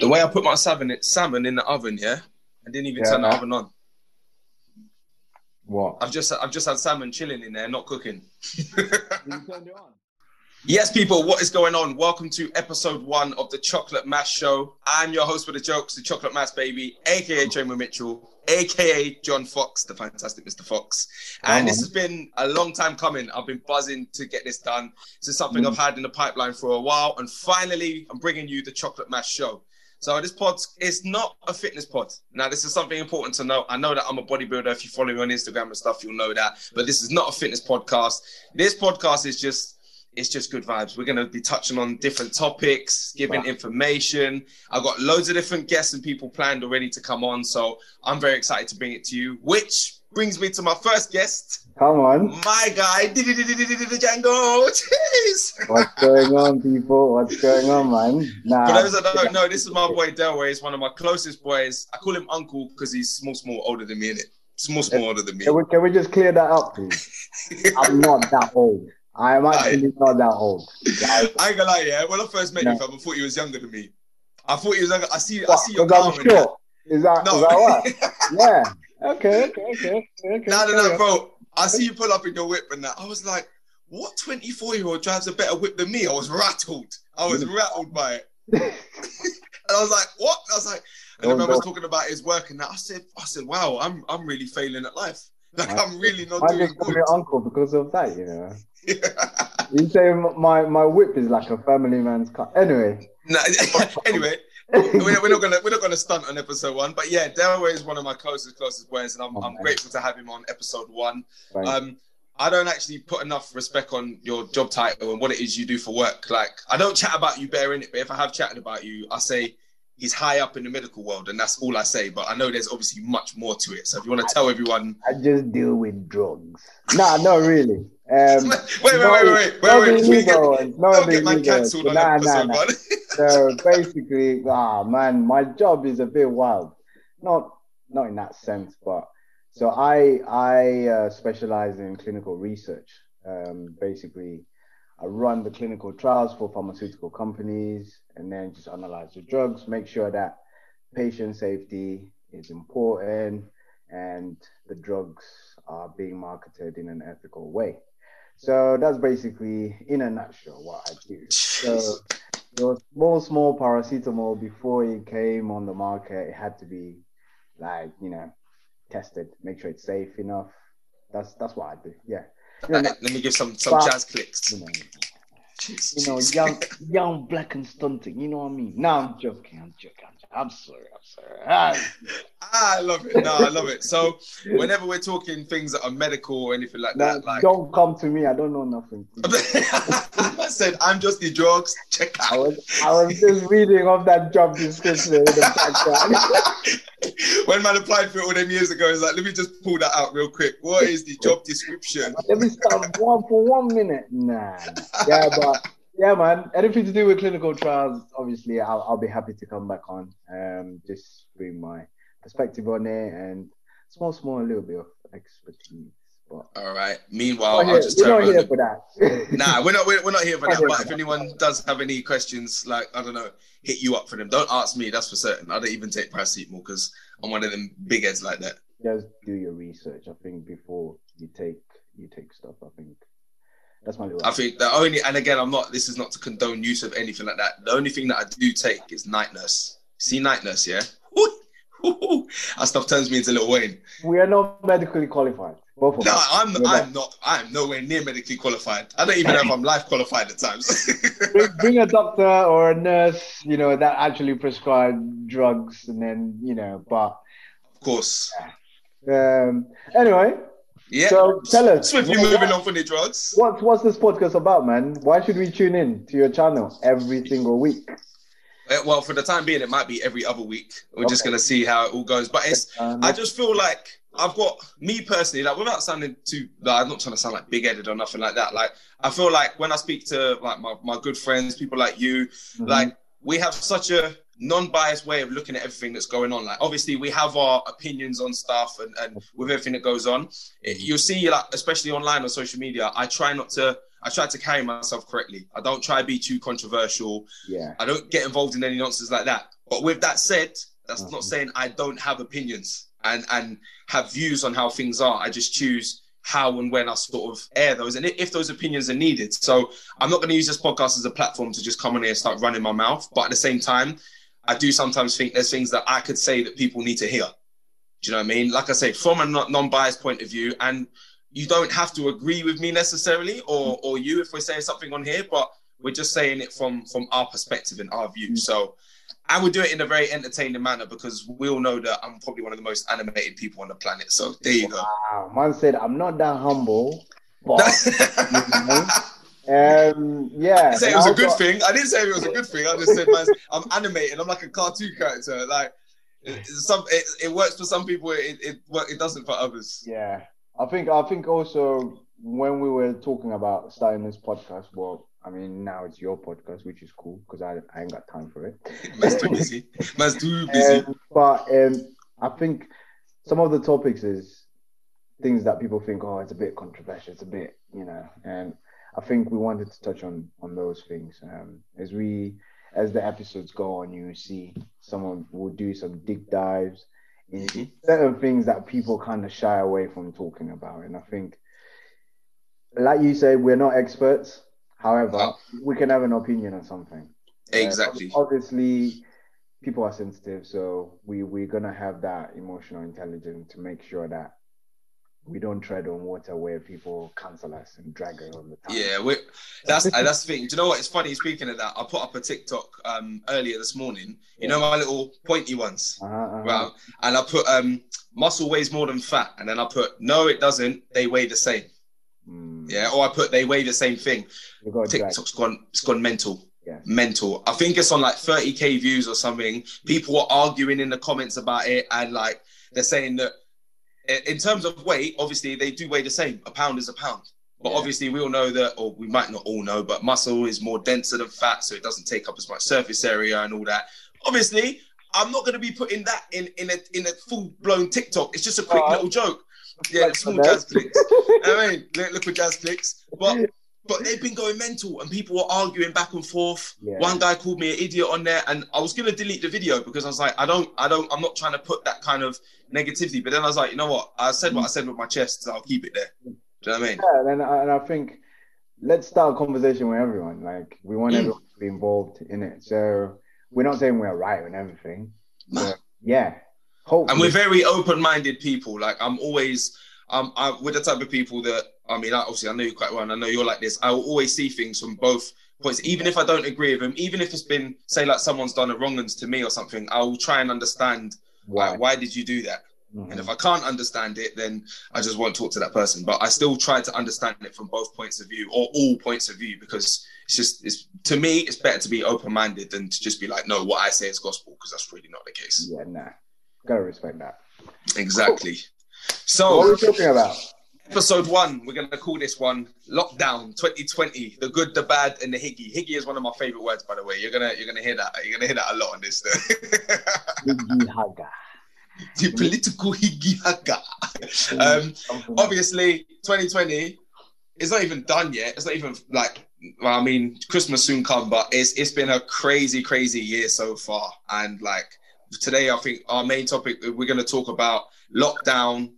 The way I put my salmon in the oven, yeah, I didn't even turn the oven on. What? I've just had salmon chilling in there, not cooking. You turned it on. Yes, people, what is going on? Welcome to episode 1 of the Chocolate Mash Show. I'm your host for the jokes, the Chocolate Mash Baby, a.k.a. Jamie Mitchell, a.k.a. John Fox, the fantastic Mr. Fox. And this has been a long time coming. I've been buzzing to get this done. This is something I've had in the pipeline for a while. And finally, I'm bringing you the Chocolate Mash Show. So this pod is not a fitness pod. Now, this is something important to know. I know that I'm a bodybuilder. If you follow me on Instagram and stuff, you'll know that. But this is not a fitness podcast. This podcast is just... it's just good vibes. We're going to be touching on different topics, giving information. I've got loads of different guests and people planned already to come on. So I'm very excited to bring it to you, which brings me to my first guest. Come on. My guy, Django. Jeez. What's going on, people? What's going on, man? Nah. For those that don't know, this is my boy Delroy. He's one of my closest boys. I call him Uncle because he's small, older than me, innit? Small, older than me. Can we just clear that up, please? I'm not that old. I'm actually not that old. Like, I ain't gonna lie, yeah. When I first met you, fam, I thought you was younger than me. I thought you was younger. I see your calm in that. Is that what? Yeah. Okay. No, bro. I see you pull up in your whip and that. I was like, what 24-year-old drives a better whip than me? I was rattled by it. And I was like, what? I was like, and I remember I was talking about his work and that. I said, wow, I'm really failing at life. Like, I'm really not doing good. I just call your uncle because of that, you know. Yeah. You say my whip is like a family man's car. Anyway. Anyway, we're not gonna stunt on episode 1. But yeah, Delroy is one of my closest boys, and I'm grateful to have him on episode 1. Right. I don't actually put enough respect on your job title and what it is you do for work. Like, I don't chat about you bare in it, but if I have chatted about you, I say he's high up in the medical world, and that's all I say. But I know there's obviously much more to it. So if you want to tell everyone, I just deal with drugs. Nah, not really. Wait, So basically, man, my job is a bit wild. Not in that sense, but so I specialize in clinical research. Basically, I run the clinical trials for pharmaceutical companies and then just analyze the drugs, make sure that patient safety is important and the drugs are being marketed in an ethical way. So that's basically, in a nutshell, what I do. So your small paracetamol, before it came on the market, it had to be like, tested, make sure it's safe enough. That's what I do, yeah. Let me give some jazz clicks. Young, black and stunting. You know what I mean? No, I'm joking. I'm sorry. I love it. No, I love it. So whenever we're talking things that are medical or anything like that, like, don't come to me. I don't know nothing. I said, I'm just the drugs. Check out. I was just reading off that job description in the background. When man applied for it all them years ago, it's like, let me just pull that out real quick. What is the job description? Let me start for 1 minute. Nah. Yeah, but yeah, man. Anything to do with clinical trials, obviously, I'll be happy to come back on. Just bring my perspective on it and small, a little bit of expertise. But all right. Meanwhile, we're not here for that. Nah, we're not here for that. But if anyone does have any questions, like, I don't know, hit you up for them. Don't ask me, that's for certain. I don't even take paracetamol because I'm one of them big heads like that. Just do your research, I think, before you take stuff. I think that's my little. I think the only, and again, this is not to condone use of anything like that. The only thing that I do take is night nurse. See, night nurse, yeah. That stuff turns me into Lil Wayne. We are not medically qualified. Both of us. I'm nowhere near medically qualified. I don't even know if I'm life qualified at times. Bring a doctor or a nurse, that actually prescribe drugs, and then, but of course. Anyway. Yeah. So tell us. Swiftly moving on from the drugs. What's this podcast about, man? Why should we tune in to your channel every single week? Well, for the time being, it might be every other week. We're just going to see how it all goes. But I just feel like I've got, me personally, like, without sounding too, like, I'm not trying to sound like big-headed or nothing like that. Like, I feel like when I speak to, like, my good friends, people like you, like, we have such a non-biased way of looking at everything that's going on. Like, obviously, we have our opinions on stuff and with everything that goes on. You'll see, like, especially online on social media, I try to carry myself correctly. I don't try to be too controversial. Yeah. I don't get involved in any nonsense like that. But with that said, that's not saying I don't have opinions and have views on how things are. I just choose how and when I sort of air those, and if those opinions are needed. So I'm not going to use this podcast as a platform to just come on here and start running my mouth. But at the same time, I do sometimes think there's things that I could say that people need to hear. Do you know what I mean? Like I say, from a non-biased point of view, and you don't have to agree with me necessarily, or you, if we're saying something on here, but we're just saying it from our perspective and our view. So I would do it in a very entertaining manner, because we all know that I'm probably one of the most animated people on the planet. So there you go. Wow. Man said, I'm not that humble, but... Yeah. I didn't say it was a good thing. I didn't say it was a good thing. I just said, man, I'm animated. I'm like a cartoon character. Like, it works for some people. It doesn't for others. Yeah. I think also when we were talking about starting this podcast, well, I mean, now it's your podcast, which is cool, because I ain't got time for it. Man's too busy. But I think some of the topics is things that people think, oh, it's a bit controversial. It's a bit, you know, and I think we wanted to touch on those things. As the episodes go on, you see someone will do some deep dives in certain things that people kind of shy away from talking about. And I think, like you said, we're not experts. However, we can have an opinion on something. Exactly. Obviously, people are sensitive, so we're going to have that emotional intelligence to make sure that we don't tread on water where people cancel us and drag us on the time. Yeah, that's the thing. Do you know what? It's funny, speaking of that, I put up a TikTok earlier this morning. You know my little pointy ones? Wow. And I put, muscle weighs more than fat. And then I put, no, it doesn't. They weigh the same. Mm. Yeah, or I put, they weigh the same thing. TikTok's gone, it's gone mental. Yeah. Mental. I think it's on like 30K views or something. People are arguing in the comments about it. And like, they're saying that, in terms of weight, obviously, they do weigh the same. A pound is a pound. But obviously, we all know that, or we might not all know, but muscle is more denser than fat, so it doesn't take up as much surface area and all that. Obviously, I'm not going to be putting that in a full-blown TikTok. It's just a quick little joke. Yeah, small jazz clicks. I mean, little jazz clicks. But they've been going mental, and people were arguing back and forth. Yeah. One guy called me an idiot on there, and I was going to delete the video because I was like, I'm not trying to put that kind of negativity. But then I was like, you know what? I said what I said with my chest, so I'll keep it there. Do you know what I mean? Yeah, and I think let's start a conversation with everyone. Like, we want everyone to be involved in it. So we're not saying we're right on everything. Yeah. Hopefully. And we're very open-minded people. Like, I'm always... we're the type of people that, I mean, obviously I know you quite well and I know you're like this. I will always see things from both points, even if I don't agree with them, even if it's been, say, like someone's done a wrong-uns to me or something, I will try and understand why did you do that? Mm-hmm. And if I can't understand it, then I just won't talk to that person. But I still try to understand it from both points of view, or all points of view, because to me, it's better to be open-minded than to just be like, no, what I say is gospel, because that's really not the case. Yeah, nah. Gotta respect that. Exactly. Cool. So, what are we talking about? Episode 1, we're going to call this one Lockdown 2020, the good, the bad, and the Higgy. Higgy is one of my favourite words, by the way. You're gonna hear that. You're going to hear that a lot on this. Higgy hugger. The political Higgy hugger. Obviously, 2020 is not even done yet. It's not even like... Well, I mean, Christmas soon come, but it's been a crazy, crazy year so far. And like... Today, I think our main topic, we're going to talk about lockdown,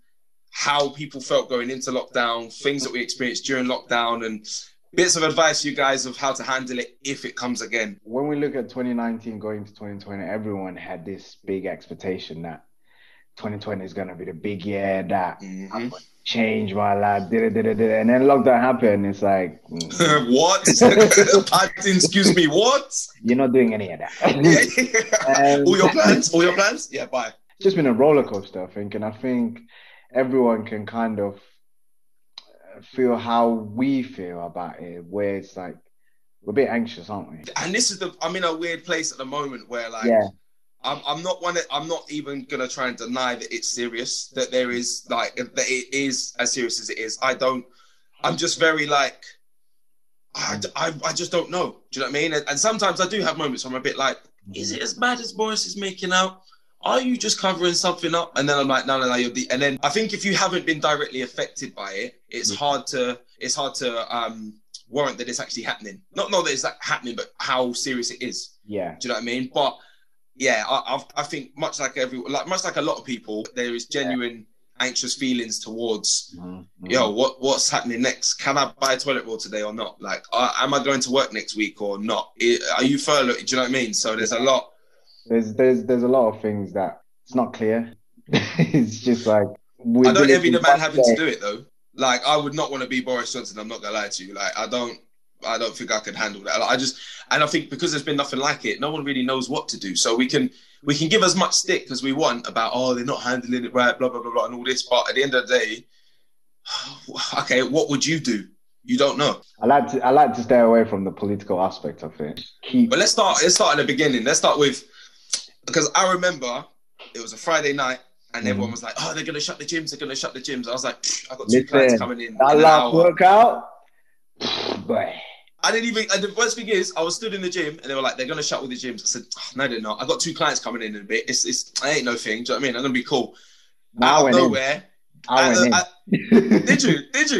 how people felt going into lockdown, things that we experienced during lockdown, and bits of advice, you guys, of how to handle it if it comes again. When we look at 2019 going to 2020, everyone had this big expectation that 2020 is going to be the big year, that I'm going to change my life, and then lockdown happened. It's like... what? Excuse me, what? You're not doing any of that. All your plans? Yeah, bye. It's just been a roller coaster, I think, and I think everyone can kind of feel how we feel about it, where it's like, we're a bit anxious, aren't we? And this is I'm in a weird place at the moment where like... Yeah. I'm not even gonna try and deny that it's serious. That there is like that it is as serious as it is. I'm just very like. I just don't know. Do you know what I mean? And sometimes I do have moments where I'm a bit like, is it as bad as Boris is making out? Are you just covering something up? And then I'm like, no. And then I think if you haven't been directly affected by it, it's hard to warrant that it's actually happening. Not that it's happening, but how serious it is. Yeah. Do you know what I mean? But yeah, I think much like a lot of people, there is genuine anxious feelings towards, yo, what's happening next? Can I buy a toilet roll today or not? Like, am I going to work next week or not? Are you furloughed? Do you know what I mean? So there's a lot. There's a lot of things that it's not clear. It's just like, I don't envy the man having to do it though. Like, I would not want to be Boris Johnson. I'm not gonna lie to you. Like, I don't think I could handle that. Like, I think because there's been nothing like it, no one really knows what to do. So we can give as much stick as we want about, oh, they're not handling it right, blah, blah, blah, blah, and all this. But at the end of the day, okay, what would you do? You don't know. I like to stay away from the political aspect of it. But let's start at the beginning. Let's start with, because I remember it was a Friday night, and everyone was like, oh, they're going to shut the gyms. I was like, I got two clients coming in. That last workout? Boy. The worst thing is, I was stood in the gym and they were like, they're going to shut all the gyms. I said, oh, no, they're not. I got two clients coming in a bit. It's I ain't no thing. Do you know what I mean? I'm going to be cool. Out of nowhere. I went in. Did you?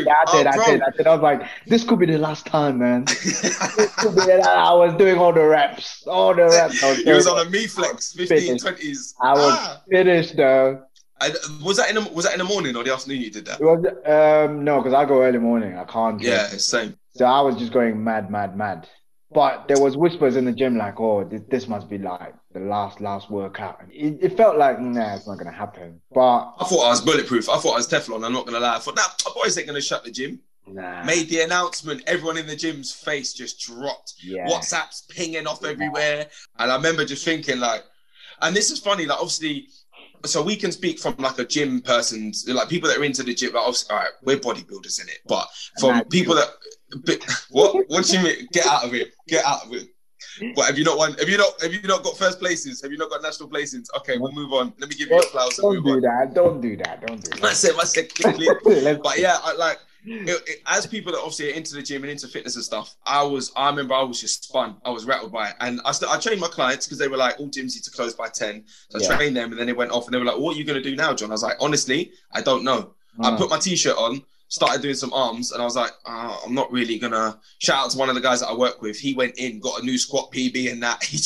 Yeah, I did. I was like, this could be the last time, man. This could be the last. I was doing all the reps. It was on a me flex, 1520s. I was finished, though. Was that in the morning or the afternoon you did that? It was, no, because I go early morning. I can't do it. Same. So I was just going mad. But there was whispers in the gym like, oh, this must be like the last workout. It felt like, nah, it's not going to happen. But I thought I was bulletproof. I thought I was Teflon. I'm not going to lie. I thought, nah, boys ain't going to shut the gym. Nah. Made the announcement. Everyone in the gym's face just dropped. Yeah. WhatsApps pinging off everywhere. And I remember just thinking like, and this is funny, like obviously, so we can speak from like a gym person, like people that are into the gym, like obviously, all right, we're bodybuilders in it. But from people that... But what do you mean? Get out of it. What, have you not got first places? Have you not got national places? Okay, we'll move on. Let me give you flowers and move on. Don't do that. I said quickly. But yeah, as people that obviously are into the gym and into fitness and stuff, I remember I was just spun. I was rattled by it. And I trained my clients because they were like, all gyms need to close by 10. So I trained them and then they went off and they were like, what are you going to do now, John? I was like, honestly, I don't know. I put my t-shirt on, started doing some arms, and I was like, I'm not really gonna. Shout out to one of the guys that I work with. He went in, got a new squat PB and that. He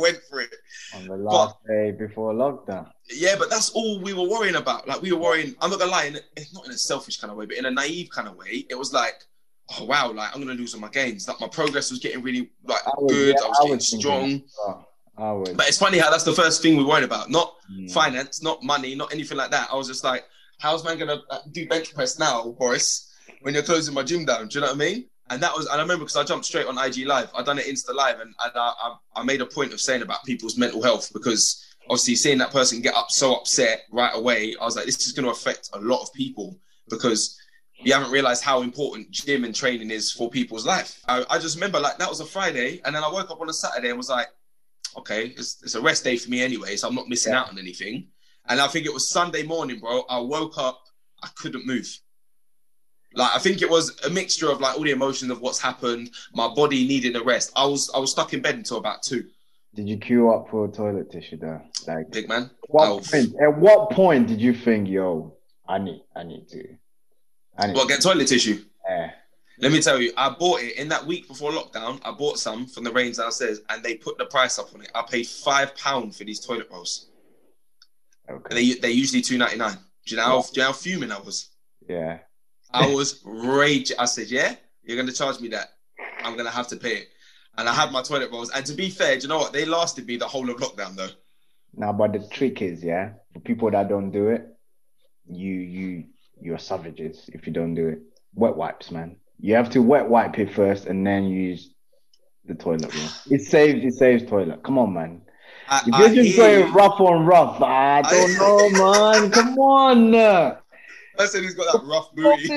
went for it. On the last day before lockdown. Yeah, but that's all we were worrying about. Like, we were worrying, I'm not gonna lie, not in a selfish kind of way, but in a naive kind of way, it was like, oh wow, like I'm gonna lose all my gains. Like my progress was getting really good, I was getting strong. But it's funny how that's the first thing we worried about. Not finance, not money, not anything like that. I was just like, how's man gonna do bench press now, Boris, when you're closing my gym down? Do you know what I mean? And that was, and I remember because I jumped straight on IG Live. I done it Insta Live, and I made a point of saying about people's mental health, because obviously seeing that person get so upset right away, I was like, this is going to affect a lot of people because you haven't realised how important gym and training is for people's life. I just remember like that was a Friday, and then I woke up on a Saturday and was like, okay, it's a rest day for me anyway, so I'm not missing out on anything. And I think it was Sunday morning, bro. I woke up, I couldn't move. Like, I think it was a mixture of like all the emotions of what's happened, my body needing a rest. I was stuck in bed until about 2. Did you queue up for a toilet tissue there? Like, big man. At what point did you think, yo, I need to get toilet tissue? Yeah. Let me tell you, I bought it in that week before lockdown. I bought some from the range downstairs and they put the price up on it. I paid £5 for these toilet rolls. Okay. They're usually $2.99. Do you know how fuming I was? Yeah. I was raging. I said, yeah, you're going to charge me that. I'm going to have to pay it. And I had my toilet rolls. And to be fair, do you know what? They lasted me the whole of lockdown, though. Now, but the trick is, yeah, for people that don't do it, you're savages if you don't do it. Wet wipes, man. You have to wet wipe it first and then use the toilet roll. It saves toilet. Come on, man. You're just going rough on rough. I don't know, man. Come on. I said he's got that rough booty.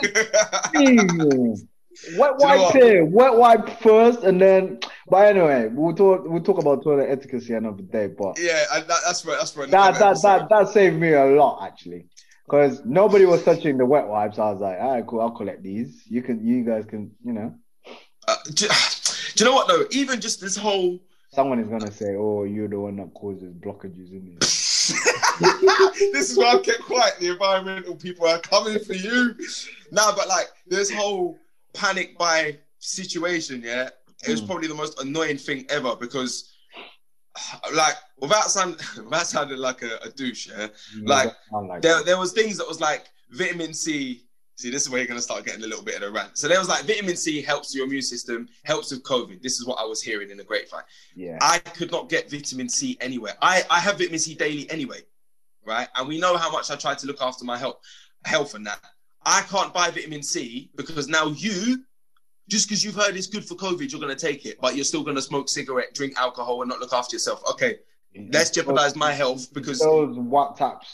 Wet wipe first, and then. But anyway, we'll talk about toilet etiquette at the end of the day. But yeah, that's right. That's right. That saved me a lot actually, because nobody was touching the wet wipes. I was like, all right, cool. I'll collect these. You guys can, you know. Do you know what though? Even just this whole. Someone is going to say, oh, you're the one that causes blockages in there. This is why I kept quiet. The environmental people are coming for you. No, but like this whole panic buy situation, yeah, it was probably the most annoying thing ever because like, without sounding like a douche, yeah? Like there was things that was like vitamin C. See, this is where you're going to start getting a little bit of a rant. So there was like, vitamin C helps your immune system, helps with COVID. This is what I was hearing in the grapevine. Yeah. I could not get vitamin C anywhere. I have vitamin C daily anyway, right? And we know how much I try to look after my health and that. I can't buy vitamin C because now you, just because you've heard it's good for COVID, you're going to take it, but you're still going to smoke cigarette, drink alcohol, and not look after yourself. Okay, let's jeopardize my health because those WhatsApp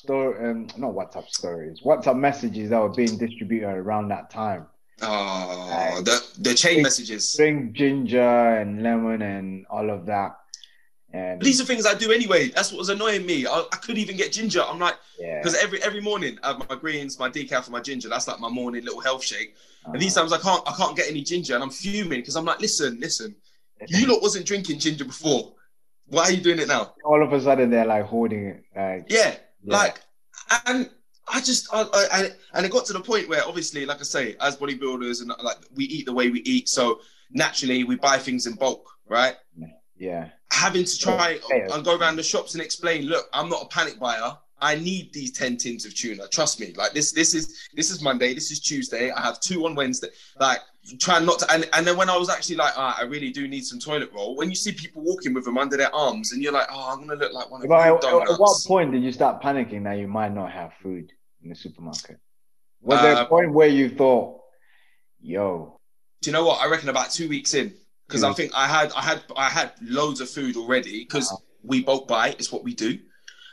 messages that were being distributed around that time. Oh, like, the chain messages. Drink ginger and lemon and all of that. And these are things I do anyway. That's what was annoying me. I couldn't even get ginger. I'm like, because every morning I have my greens, my decaf, and my ginger. That's like my morning little health shake. And these times I can't get any ginger, and I'm fuming because I'm like, listen, you lot wasn't drinking ginger before. Why are you doing it now? All of a sudden, they're like hoarding it. And it got to the point where, obviously, like I say, as bodybuilders and like we eat the way we eat, so naturally we buy things in bulk, right? Yeah. Having to try and go around the shops and explain, look, I'm not a panic buyer. I need these 10 tins of tuna. Trust me. Like this is Monday. This is Tuesday. I have 2 on Wednesday. Like trying not to. And then when I was actually like, all right, I really do need some toilet roll. When you see people walking with them under their arms and you're like, oh, I'm going to look like one of them. At what point did you start panicking that you might not have food in the supermarket? Was there a point where you thought, yo. Do you know what? I reckon about 2 weeks in, because I think I had loads of food already because we bulk buy. It's what we do.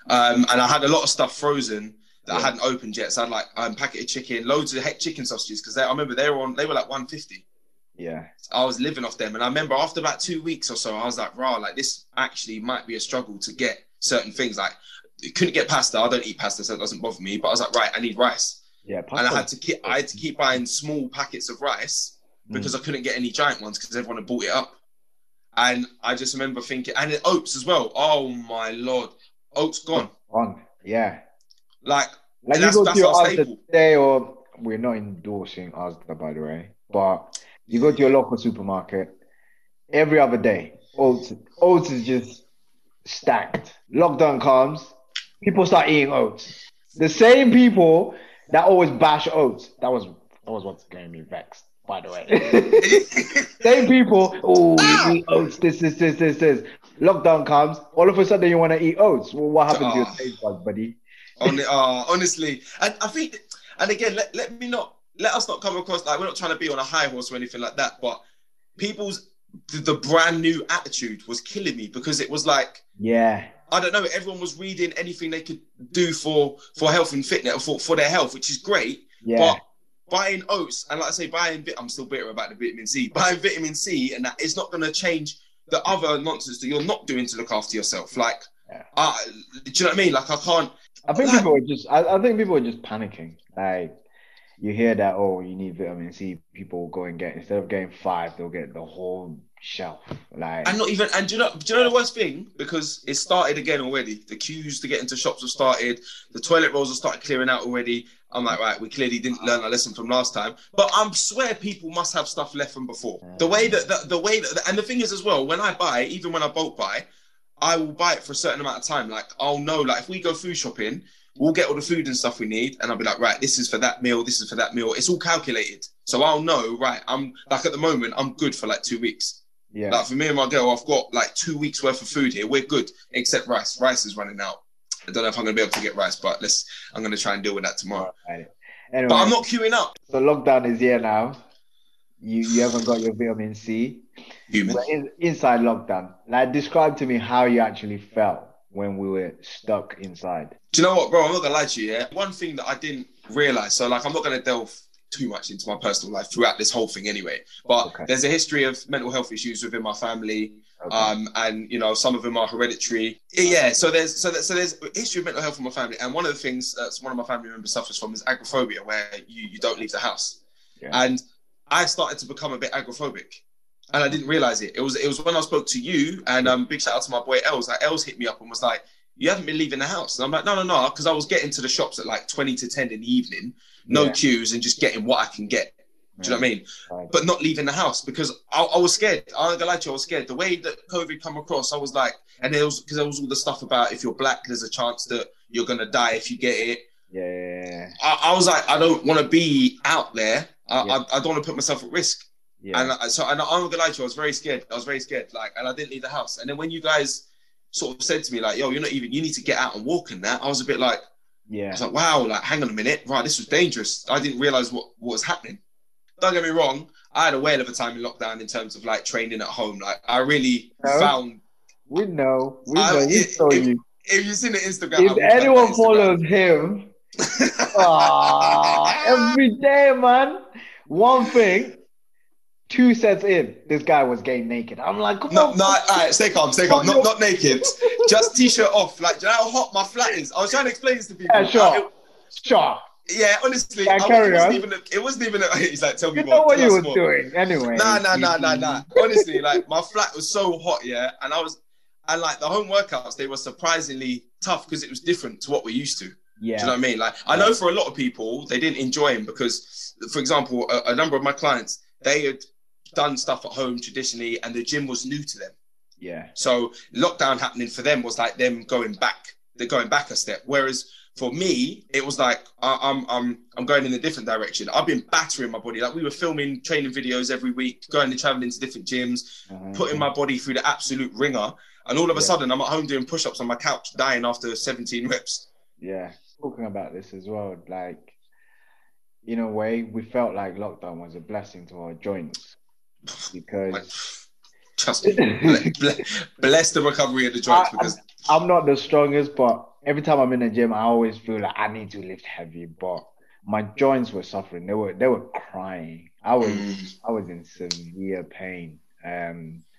And I had a lot of stuff frozen that I hadn't opened yet. So I had like packeted chicken, loads of chicken sausages because I remember they were like $1.50. Yeah, I was living off them, and I remember after about 2 weeks or so, I was like, "Rah, like this actually might be a struggle to get certain things." Like, you couldn't get pasta. I don't eat pasta, so it doesn't bother me. But I was like, "Right, I need rice." Yeah, pasta. And I had to keep buying small packets of rice because I couldn't get any giant ones because everyone had bought it up. And I just remember thinking, and oats as well. Oh my lord. Oats gone. Yeah. Like you go to your Asda today, or we're not endorsing Asda, by the way, but you go to your local supermarket every other day. Oats is just stacked. Lockdown comes, people start eating oats. The same people that always bash oats. That was what's getting me vexed, by the way. Same people, you eat oats, this. Lockdown comes, all of a sudden you want to eat oats. Well, what happened to your taste buds, buddy? Honestly, I think, and again, let us not come across like we're not trying to be on a high horse or anything like that, but people's the brand new attitude was killing me because it was like, I don't know, everyone was reading anything they could do for health and fitness or for their health, which is great, but buying oats, and like I say, I'm still bitter about the vitamin C, buying vitamin C and that is not going to change the other nonsense that you're not doing to look after yourself. Like, do you know what I mean? Like, I can't. I think people are just panicking. Like, you hear that, oh, you need vitamin C. People go and get, instead of getting 5, they'll get the whole shelf. Like, and not even. And do you know the worst thing? Because it started again already. The queues to get into shops have started. The toilet rolls have started clearing out already. I'm like, right, we clearly didn't learn our lesson from last time. But I swear people must have stuff left from before. The way that, and the thing is as well, when I buy, even when I bulk buy, I will buy it for a certain amount of time. Like, I'll know, like if we go food shopping, we'll get all the food and stuff we need. And I'll be like, right, this is for that meal. This is for that meal. It's all calculated. So I'll know, right, I'm like at the moment, I'm good for like 2 weeks. Yeah. Like for me and my girl, I've got like 2 weeks worth of food here. We're good, except rice. Rice is running out. I don't know if I'm going to be able to get rice, but I'm going to try and deal with that tomorrow. Right. Anyway, but I'm not queuing up. So lockdown is here now. You haven't got your vitamin C. But inside lockdown, like describe to me how you actually felt when we were stuck inside. Do you know what, bro? I'm not going to lie to you, yeah? One thing that I didn't realise, so like I'm not going to delve too much into my personal life throughout this whole thing anyway, but there's a history of mental health issues within my family. Okay. And you know, some of them are hereditary. Yeah. So there's a history of mental health in my family, and one of the things that one of my family members suffers from is agoraphobia, where you don't leave the house. Yeah. And I started to become a bit agoraphobic, and I didn't realize it. It was when I spoke to you, and big shout out to my boy Els. Like Els hit me up and was like, "You haven't been leaving the house," and I'm like, "No," because I was getting to the shops at like 20 to 10 in the evening, no queues, and just getting what I can get. Do you know what I mean? Right. But not leaving the house because I was scared. I ain't gonna lie to you, I was scared. The way that COVID come across, I was like, and there was, because there was all the stuff about if you're black, there's a chance that you're gonna die if you get it. Yeah. I was like, I don't want to be out there. I don't want to put myself at risk. Yeah. And I'm gonna lie to you, I was very scared. Like, and I didn't leave the house. And then when you guys sort of said to me like, yo, you're not even, you need to get out and walk in that. I was a bit like, yeah. I was like, wow, like, hang on a minute, right? This was dangerous. I didn't realize what was happening. Don't get me wrong, I had a whale of a time in lockdown in terms of like training at home. Like, I really found. We know. If you've seen the Instagram, if anyone follows him, every day, man. One thing, 2 sets in, this guy was getting naked. I'm like, come on. No, all right, stay calm. Not naked, just t-shirt off. Like, do you know how hot my flat is? I was trying to explain this to people. Yeah, sure. Yeah, honestly, it wasn't even. He's like, tell me more. You know what he was doing, anyway. Nah. Honestly, like, my flat was so hot, yeah, and like the home workouts, they were surprisingly tough because it was different to what we're used to. Yeah, do you know what I mean? Like, I know for a lot of people, they didn't enjoy them because, for example, a number of my clients, they had done stuff at home traditionally, and the gym was new to them. Yeah. So lockdown happening for them was like them going back. They're going back a step, whereas. For me, it was like I'm going in a different direction. I've been battering my body. Like, we were filming training videos every week, going and traveling to different gyms, putting my body through the absolute ringer. And all of a sudden, I'm at home doing push-ups on my couch, dying after 17 reps. Yeah, talking about this as well, like, in a way, we felt like lockdown was a blessing to our joints because. Trust me, bless the recovery of the joints because. I'm not the strongest, but. Every time I'm in the gym, I always feel like I need to lift heavy, but my joints were suffering. They were crying. I was in severe pain,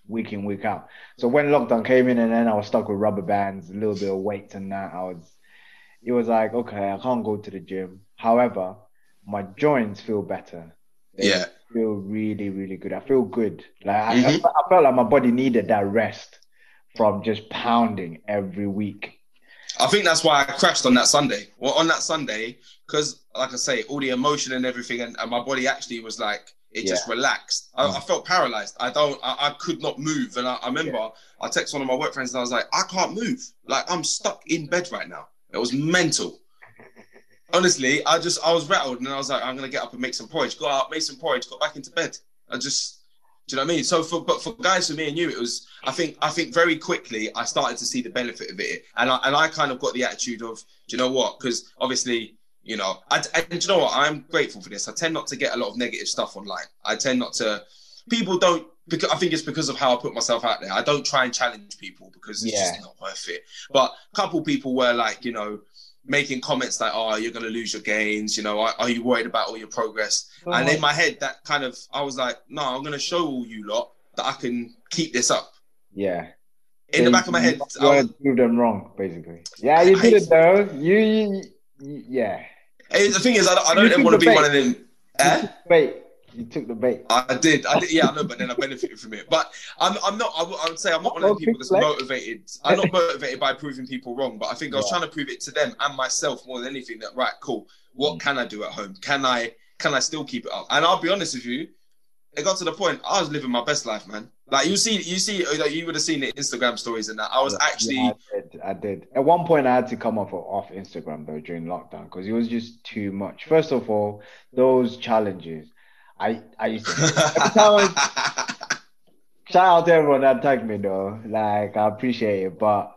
week in, week out. So when lockdown came in, and then I was stuck with rubber bands, a little bit of weights and that, it was like, okay, I can't go to the gym. However, my joints feel better. They feel really, really good. I feel good. Like I felt like my body needed that rest from just pounding every week. I think that's why I crashed on that Sunday. Well, on that Sunday, because, like I say, all the emotion and everything, and my body actually was like, it just relaxed. I felt paralyzed. I could not move. And I remember I texted one of my work friends and I was like, I can't move. Like, I'm stuck in bed right now. It was mental. Honestly, I was rattled. And I was like, I'm going to get up and make some porridge. Got up, made some porridge, got back into bed. Do you know what I mean? So for guys, for me and you, it was, I think very quickly, I started to see the benefit of it. And I kind of got the attitude of, do you know what? Because obviously, you know, and do you know what? I'm grateful for this. I tend not to get a lot of negative stuff online. I tend not to, people don't, because I think it's because of how I put myself out there. I don't try and challenge people because it's just not worth it. But a couple people were like, you know, making comments like, oh, you're going to lose your gains, you know, are you worried about all your progress? Oh, and in my head, that kind of, I was like, no, I'm going to show all you lot that I can keep this up. Yeah. In the back of my head. I proved them wrong, basically. Yeah, you did it though. You. The thing is, I don't ever want to be one of them. You took the bait. I did. Yeah, I know, but then I benefited from it. But I would say I'm not one of the people that's motivated. I'm not motivated by proving people wrong, but I think I was trying to prove it to them and myself more than anything that, right, cool, what can I do at home? Can I still keep it up? And I'll be honest with you, it got to the point, I was living my best life, man. Like, you see, like, you would have seen the Instagram stories and that. I was actually... Yeah, I did. At one point, I had to come off Instagram, though, during lockdown, because it was just too much. First of all, those challenges... I used to shout out to everyone that tagged me though. Like, I appreciate it, but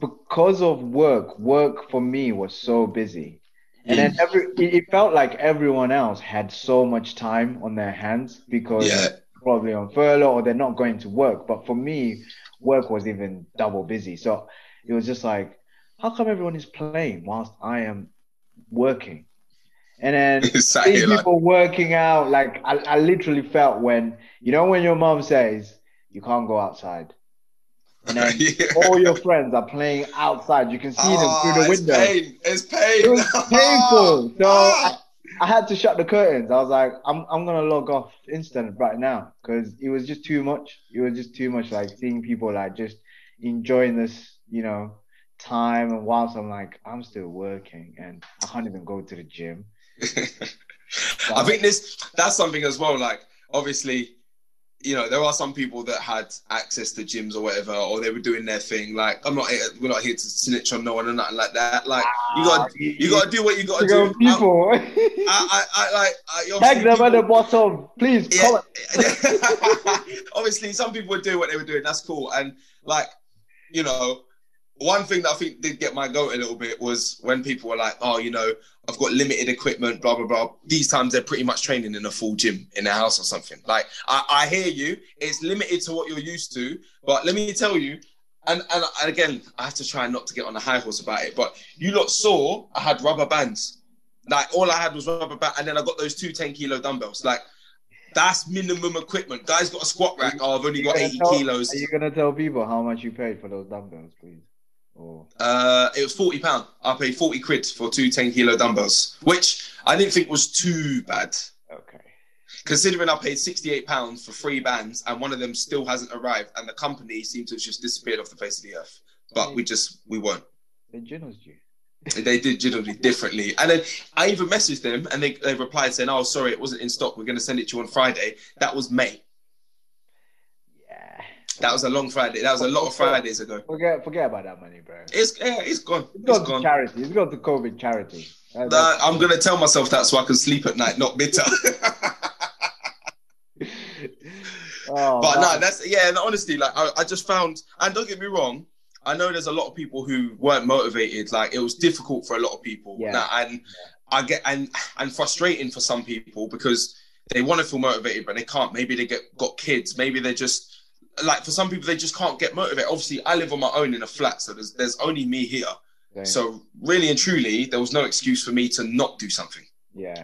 because of work for me was so busy, and then it felt like everyone else had so much time on their hands because they're probably on furlough or they're not going to work. But for me, work was even double busy. So it was just like, how come everyone is playing whilst I am working? And then people like... working out, like I literally felt when your mom says you can't go outside, and then all your friends are playing outside, you can see them through the window. It's pain. It was painful. So I had to shut the curtains. I was like, I'm gonna log off instant right now because it was just too much. It was just too much. Like seeing people like just enjoying this, you know, time, and whilst I'm like, I'm still working and I can't even go to the gym. I think that's something as well. Like, obviously, you know, there are some people that had access to gyms or whatever, or they were doing their thing. Like, we're not here to snitch on no one or nothing like that. Like, you gotta do what you gotta do. People, I tag them at the bottom, please. Yeah. Obviously, some people would do what they were doing. That's cool. And like, you know, one thing that I think did get my goat a little bit was when people were like, oh, you know, I've got limited equipment, blah, blah, blah. These times they're pretty much training in a full gym in their house or something. Like, I hear you. It's limited to what you're used to. But let me tell you, and again, I have to try not to get on a high horse about it, but you lot saw I had rubber bands. Like, all I had was rubber bands. And then I got those two 10-kilo dumbbells. Like, that's minimum equipment. Guys got a squat rack. Oh, I've only got 80 kilos. Are you going to tell people how much you paid for those dumbbells, please? It was £40. I paid 40 quid for two 10-kilo dumbbells, which I didn't think was too bad. Okay. Considering I paid £68 for 3 bands and one of them still hasn't arrived, and the company seems to have just disappeared off the face of the earth. But we won't. They jiddled you. They did jiddle me differently. And then I even messaged them and they replied saying, oh, sorry, it wasn't in stock. We're going to send it to you on Friday. That was May. That was a long Friday. That was a lot of Fridays ago. Forget about that money, bro. It's gone. It's gone to charity. It's gone to COVID charity. I'm going to tell myself that so I can sleep at night, not bitter. And honestly, like, I just found, and don't get me wrong, I know there's a lot of people who weren't motivated. Like, it was difficult for a lot of people. Yeah. And frustrating for some people because they want to feel motivated, but they can't. Maybe they got kids. Maybe they're just... Like, for some people, they just can't get motivated. Obviously, I live on my own in a flat, so there's only me here. Okay. So really and truly, there was no excuse for me to not do something. Yeah. Do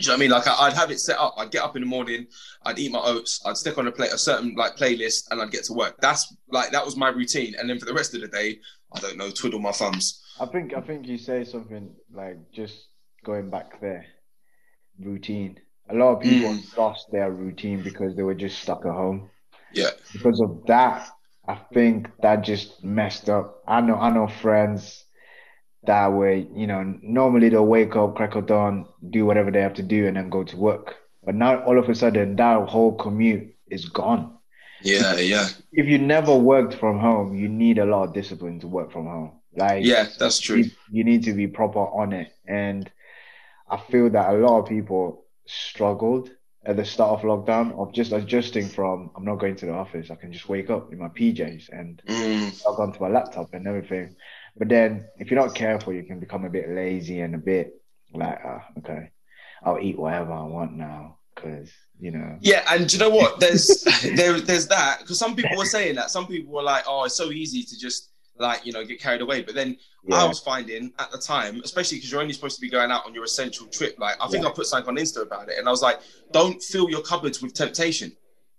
you know what I mean? Like, I'd have it set up. I'd get up in the morning. I'd eat my oats. I'd stick on a certain, like, playlist, and I'd get to work. That's, like, that was my routine. And then for the rest of the day, I don't know, twiddle my thumbs. I think you say something, like, just going back there, routine. A lot of people lost their routine because they were just stuck at home. Yeah. Because of that, I think that just messed up. I know friends that way, you know, normally they'll wake up, crack a dawn, do whatever they have to do and then go to work. But now all of a sudden that whole commute is gone. Yeah, yeah. If you never worked from home, you need a lot of discipline to work from home. Like, yeah, that's true. You need to be proper on it. And I feel that a lot of people struggled at the start of lockdown of just adjusting from, I'm not going to the office, I can just wake up in my PJs and log onto my laptop and everything. But then if you're not careful, you can become a bit lazy and a bit like, okay, I'll eat whatever I want now because, you know. Yeah, and do you know what? There's there's that, because some people were saying that. Some people were like, oh, it's so easy to just, like, you know, get carried away. But then I was finding at the time, especially because you're only supposed to be going out on your essential trip. Like, I think I put something on Insta about it, and I was like, don't fill your cupboards with temptation.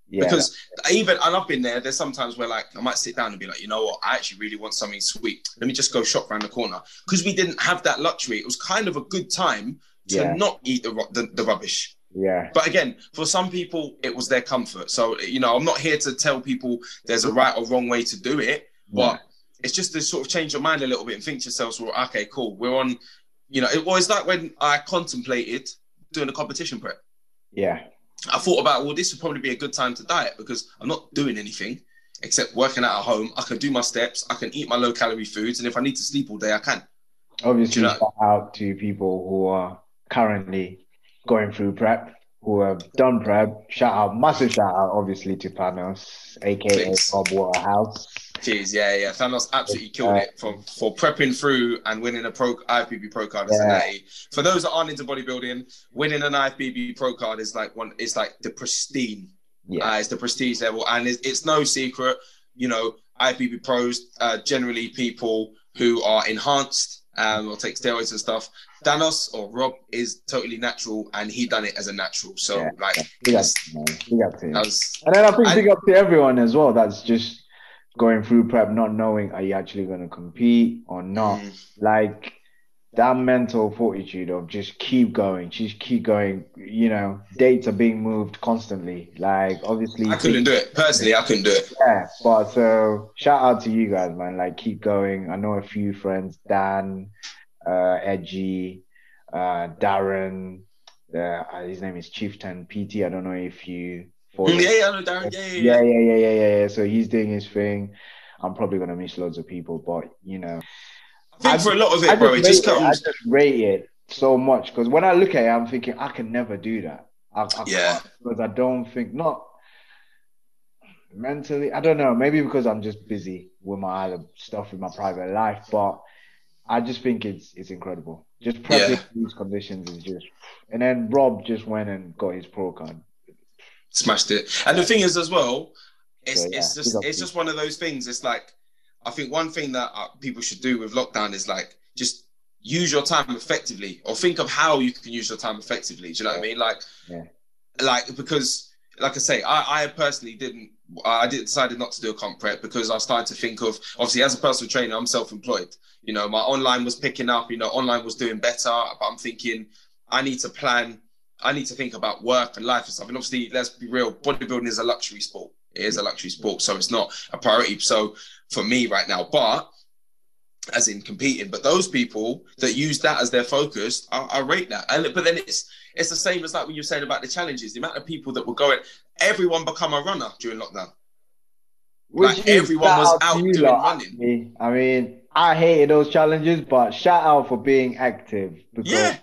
Yeah. Because even, and I've been there, there's sometimes where, like, I might sit down and be like, you know what, I actually really want something sweet. Let me just go shop around the corner. Because we didn't have that luxury. It was kind of a good time to not eat the rubbish. Yeah. But again, for some people, it was their comfort. So, you know, I'm not here to tell people there's a right or wrong way to do it, but it's just to sort of change your mind a little bit and think to yourselves, well, okay, cool. We're on, you know, it's like when I contemplated doing a competition prep. Yeah. I thought about, well, this would probably be a good time to diet because I'm not doing anything except working out at home. I can do my steps. I can eat my low-calorie foods. And if I need to sleep all day, I can. Obviously, you know? Shout out to people who are currently going through prep, who have done prep. Massive shout out, obviously, to Panos, a.k.a. Bob Waterhouse. Jeez, yeah. Panos absolutely killed it for prepping through and winning a IFBB Pro card. For those that aren't into bodybuilding, winning an IFBB Pro card is like one. It's like the pristine. Yeah. It's the prestige level, and it's no secret. You know, IFBB Pros generally people who are enhanced or take steroids and stuff. Danos or Rob is totally natural, and he done it as a natural. So and then I think big up to everyone as well. That's just going through prep, not knowing are you actually going to compete or not. Like, that mental fortitude of just keep going, you know, dates are being moved constantly. Like, obviously I couldn't do it personally. Yeah, but so shout out to you guys, man. Like, keep going. I know a few friends, Dan, Edgy, Darren, his name is Chieftain PT. I don't know if you follow. Yeah, I know Darren. Yeah. So he's doing his thing. I'm probably gonna miss loads of people, but you know, I think for a lot of it, bro, it just comes. I just rate it so much because when I look at it, I'm thinking I can never do that. Because I don't think not mentally. I don't know. Maybe because I'm just busy with my other stuff in my private life, but I just think it's incredible. Just practice these conditions is just. And then Rob just went and got his pro card, smashed it. And the thing is, as well, it's just one of those things. It's like, I think one thing that people should do with lockdown is like just use your time effectively, or think of how you can use your time effectively. Do you know what I mean? Like because, like I say, I personally didn't. I decided not to do a comp prep because I started to think of, obviously as a personal trainer, I'm self-employed. You know, my online was picking up, you know, online was doing better, but I'm thinking I need to plan. I need to think about work and life and stuff. And obviously, let's be real, bodybuilding is a luxury sport. It is a luxury sport, so it's not a priority. So for me right now, but as in competing, but those people that use that as their focus, I rate that. And but then it's the same as like when you were saying about the challenges, the amount of people that were going, everyone become a runner during lockdown. Like everyone was out doing running. I mean, I hated those challenges, but shout out for being active because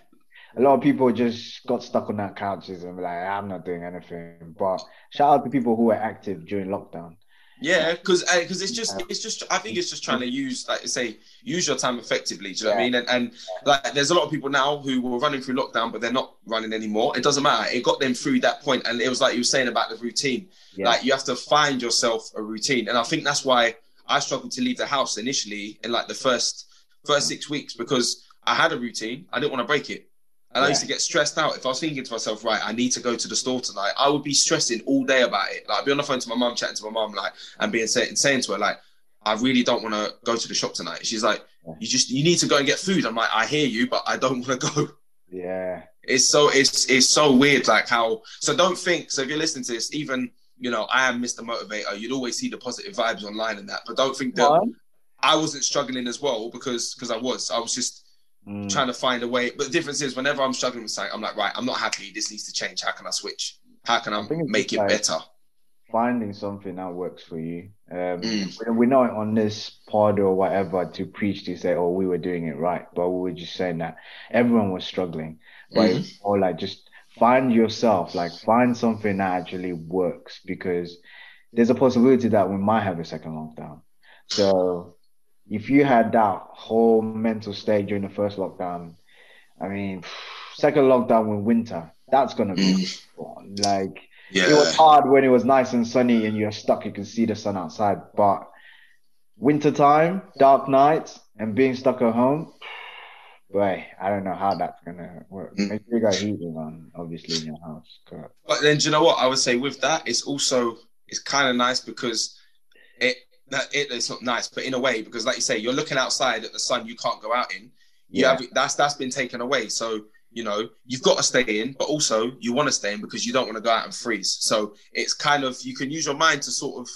a lot of people just got stuck on their couches and were like, I'm not doing anything. But shout out to people who were active during lockdown. Yeah, because it's just I think it's just trying to use, like I say, use your time effectively. Do you know what I mean? And like there's a lot of people now who were running through lockdown, but they're not running anymore. It doesn't matter. It got them through that point, and it was like you were saying about the routine. Yeah. Like you have to find yourself a routine, and I think that's why I struggled to leave the house initially in like the first 6 weeks because I had a routine. I didn't want to break it. And I used to get stressed out. If I was thinking to myself, right, I need to go to the store tonight, I would be stressing all day about it. Like I'd be on the phone to my mum, chatting to my mum, like, and saying to her, like, I really don't want to go to the shop tonight. She's like, you need to go and get food. I'm like, I hear you, but I don't want to go. Yeah. It's so weird, like how, so don't think, so if you're listening to this, even, you know, I am Mr. Motivator. You'd always see the positive vibes online and that, but don't think that I wasn't struggling as well because I was just, trying to find a way. But the difference is whenever I'm struggling with something, I'm like, right, I'm not happy. This needs to change. How can I switch? How can I make it like better? Finding something that works for you. We're not on this pod or whatever to preach to say, oh, we were doing it right. But we were just saying that everyone was struggling. But or like just find yourself, like find something that actually works because there's a possibility that we might have a second lockdown. So if you had that whole mental state during the first lockdown, I mean, second lockdown in winter, that's going to be like, it was hard when it was nice and sunny and you're stuck, you can see the sun outside. But winter time, dark nights and being stuck at home, boy, I don't know how that's going to work. Make sure you got heating on, obviously, in your house. Correct. But then, do you know what? I would say with that, it's kind of nice because it's not nice, but in a way, because like you say, you're looking outside at the sun you can't go out in. That's been taken away. So, you know, you've got to stay in, but also you want to stay in because you don't want to go out and freeze. So it's kind of, you can use your mind to sort of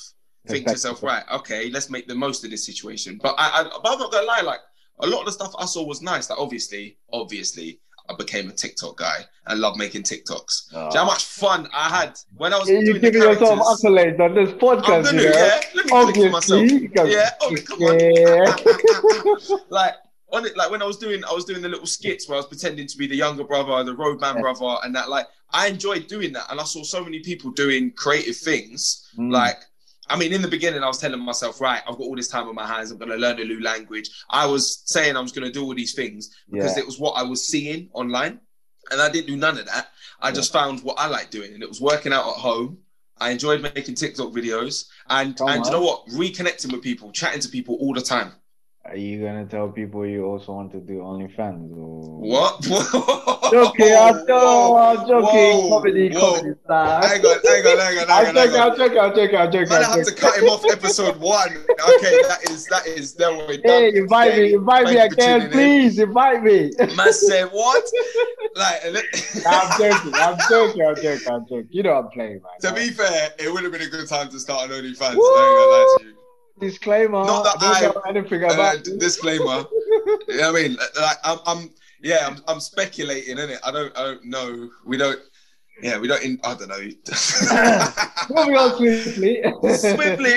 think to yourself, right, okay, let's make the most of this situation. But I'm not going to lie, like a lot of the stuff I saw was nice. Like obviously, I became a TikTok guy and love making TikToks. Oh. Do you know how much fun I had when I was doing the characters? You're giving yourself accolades on this podcast, I'm gonna, let me obviously, myself. Yeah, come on. Like, on it, like when I was doing the little skits where I was pretending to be the younger brother, the roadman brother, and that, like, I enjoyed doing that. And I saw so many people doing creative things. Like, I mean, in the beginning, I was telling myself, right, I've got all this time on my hands. I'm going to learn a new language. I was saying I was going to do all these things because it was what I was seeing online. And I didn't do none of that. I just found what I like doing. And it was working out at home. I enjoyed making TikTok videos. And you know what? Reconnecting with people, chatting to people all the time. Are you going to tell people you also want to do OnlyFans? Or... What? Joking, I'm joking. Comedy star. Hang on. I have to cut him off episode 1. Okay, that is Delroy. Hey, invite me again, please, invite me. Man said what? Like, I'm joking. You know I'm playing, man. To be fair, it would have been a good time to start on OnlyFans. I ain't gonna lie to you. Disclaimer. Not that I know anything about disclaimer. You know what I mean? Like, I'm Yeah, I'm speculating, innit? I don't know. I don't know. Moving on swiftly.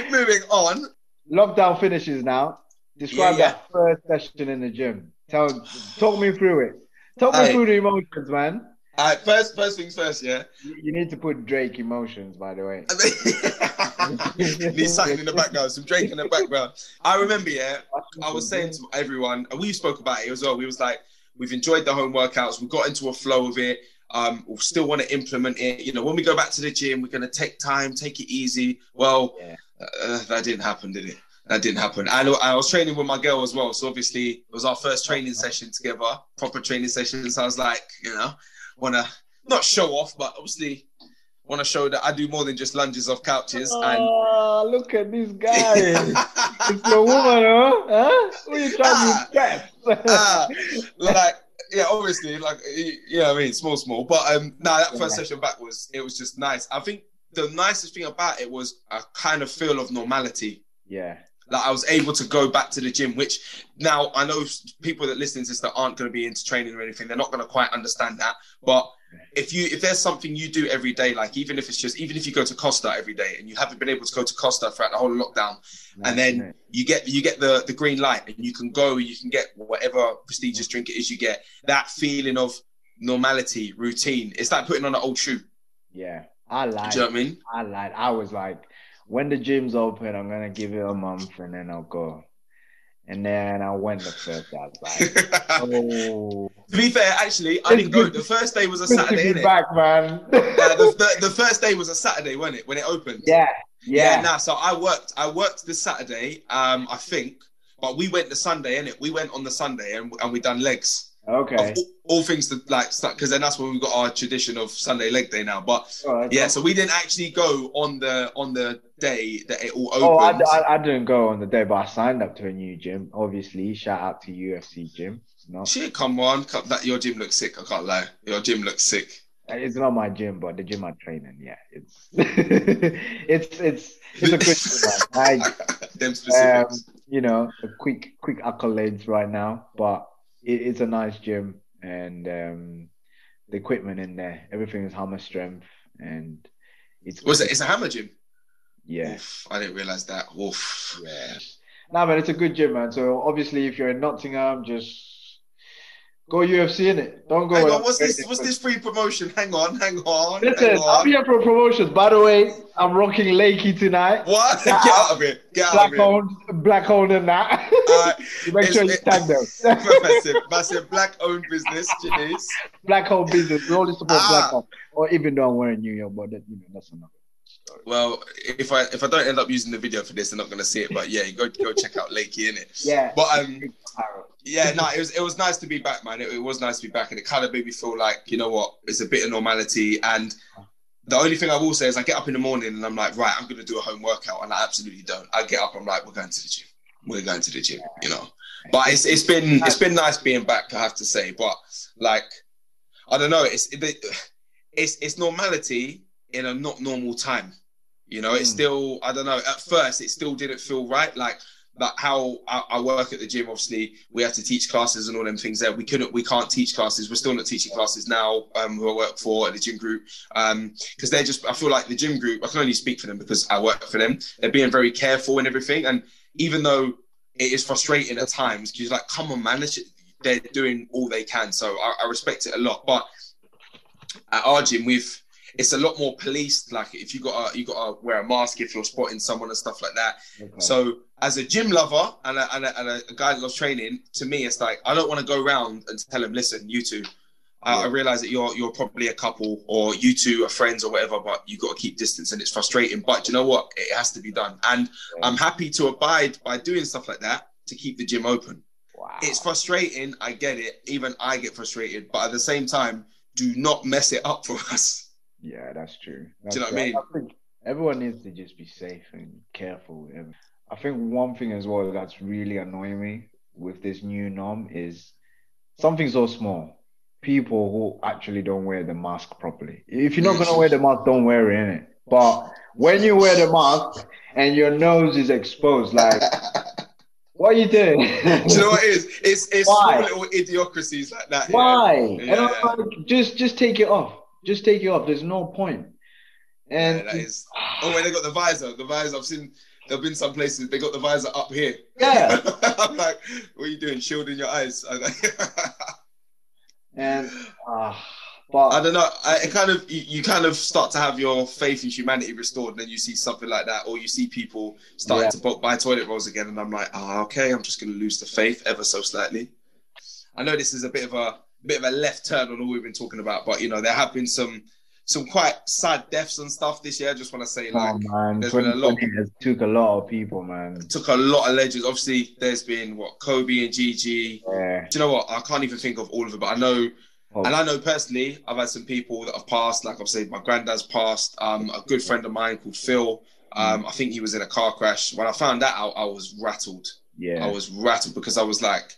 Moving on. Lockdown finishes now. Describe that first session in the gym. Talk me through it. Talk me through the emotions, man. All right, first things first, yeah. You need to put Drake emotions, by the way. Need something in the background, some Drake in the background. I remember, yeah, I was saying to everyone, and we spoke about it as well. We was like, we've enjoyed the home workouts. We've got into a flow of it. We still want to implement it. You know, when we go back to the gym, we're going to take time, take it easy. Well, that didn't happen, did it? That didn't happen. I was training with my girl as well. So obviously it was our first training session together, proper training session. So I was like, you know, want to not show off, but obviously want to show that I do more than just lunges off couches. Oh, look at this guy. It's a woman, huh? Who are you trying to get? Obviously, you know what I mean? Small. But that first session back it was just nice. I think the nicest thing about it was a kind of feel of normality. Yeah. Like I was able to go back to the gym, which now I know people that listen to this that aren't going to be into training or anything, they're not going to quite understand that. But if there's something you do every day, like even if you go to Costa every day and you haven't been able to go to Costa throughout the whole lockdown, and then you get the green light and you can go, you can get whatever prestigious drink it is you get, that feeling of normality, routine, it's like putting on an old shoe. Yeah, I lied. Do you know what I mean? I lied. I was like, when the gym's open, I'm going to give it a month and then I'll go. And then I went the first day. I was like, oh. To be fair, actually, I didn't go. The first day was a Saturday, innit? Back, man. The first day was a Saturday, wasn't it? When it opened. Yeah. So I worked this Saturday, I think. But we went the Sunday, innit? We went on the Sunday and we done legs. Okay. All things to because then that's when we've got our tradition of Sunday leg day now. But so we didn't actually go on the day that it all opened. Oh, I didn't go on the day, but I signed up to a new gym. Obviously, shout out to UFC gym. No. Shit, come on, your gym looks sick. I can't lie, your gym looks sick. It's not my gym, but the gym I train in. Yeah, it's a good one. Them specifics. You know, quick accolades right now, but. It's a nice gym, and the equipment in there, everything is hammer strength, and it's a hammer gym. Yeah, oof, I didn't realize that. Oof. Yeah. Nah, man, it's a good gym, man. So obviously, if you're in Nottingham, just go UFC in it. Don't go. Hang on, what's this free promotion? Hang on. Listen, I'm here for promotions. By the way, I'm rocking Lakey tonight. What? Get out of it. Black owned and that. Make sure you tag them. Massive black-owned business, Janice. Black-owned business. We only support black-owned. Or even though I'm wearing New York, but that's enough. Well, if I don't end up using the video for this, they're not going to see it. But yeah, go check out Lakey, innit? Yeah. But it was nice to be back, man. It was nice to be back, and it kind of made me feel like, you know what, it's a bit of normality. And the only thing I will say is I get up in the morning and I'm like, right, I'm going to do a home workout, and I absolutely don't. I get up, I'm like, we're going to the gym. We're going to the gym, you know. But it's been nice being back, I have to say. But like, I don't know, it's normality in a not normal time, you know. It's still, I don't know. At first, it still didn't feel right. Like how I work at the gym. Obviously, we have to teach classes and all them things. There, we can't teach classes. We're still not teaching classes now. Who I work for at the gym group, because they're just. I feel like the gym group. I can only speak for them because I work for them. They're being very careful and everything. And even though it is frustrating at times, because like, come on, man, they're doing all they can. So I respect it a lot. But at our gym, it's a lot more policed. Like if you got to wear a mask if you're spotting someone and stuff like that. Okay. So as a gym lover and a guy that loves training, to me, it's like, I don't want to go around and tell him, listen, you two, I realize that you're probably a couple, or you two are friends or whatever, but you got to keep distance, and it's frustrating. But you know what? It has to be done. And I'm happy to abide by doing stuff like that to keep the gym open. Wow. It's frustrating. I get it. Even I get frustrated. But at the same time, do not mess it up for us. Yeah, that's true. Do you know what I mean? I think everyone needs to just be safe and careful. I think one thing as well that's really annoying me with this new norm is something so small. People who actually don't wear the mask properly. If you're not going to wear the mask, don't wear it, innit? But when you wear the mask and your nose is exposed, like, What are you doing? Do you know what it is? It's small little idiocracies like that. Why? Yeah. And I'm like, just take it off. Just take it off. There's no point. And yeah, when they got the visor. The visor, I've seen, there have been some places, they got the visor up here. Yeah. I'm like, what are you doing? Shielding your eyes. And, but I don't know. It kind of, you kind of start to have your faith in humanity restored, and then you see something like that, or you see people starting to buy toilet rolls again, and I'm like, okay, I'm just going to lose the faith ever so slightly. I know this is a bit of a left turn on all we've been talking about, but you know there have been some quite sad deaths and stuff this year. I just want to say, like, there's been a lot. It took a lot of people, man. It took a lot of legends. Obviously, there's been Kobe and Gigi. Yeah. Do you know what? I can't even think of all of it, but I know. Oh. And I know personally, I've had some people that have passed. Like I've said, my granddad's passed. A good friend of mine called Phil. I think he was in a car crash. When I found that out, I was rattled. Yeah, I was rattled because I was like,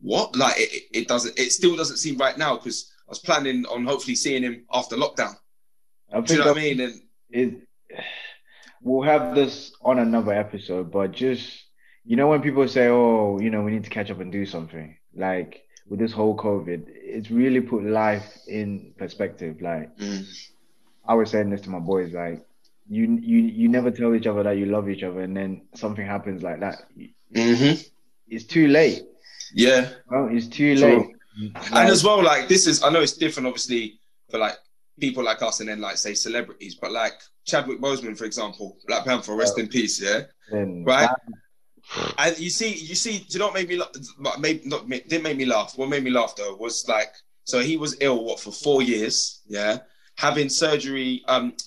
"What? Like it still doesn't seem right now." Because I was planning on hopefully seeing him after lockdown. Do you know what I mean? And we'll have this on another episode. But just when people say, "Oh, we need to catch up and do something," like. With this whole COVID, it's really put life in perspective. Like I was saying this to my boys, like you never tell each other that you love each other, and then something happens like that. Mm-hmm. It's too late. Yeah, well, it's too late. Like, and as well, like this is, I know it's different, obviously, for like people like us, and then like say celebrities, but like Chadwick Boseman, for example, Black Panther, rest in peace. Yeah, right. And you see, do you know what made me laugh? Didn't make me laugh. What made me laugh though was like, so he was ill for 4 years, yeah, having surgery,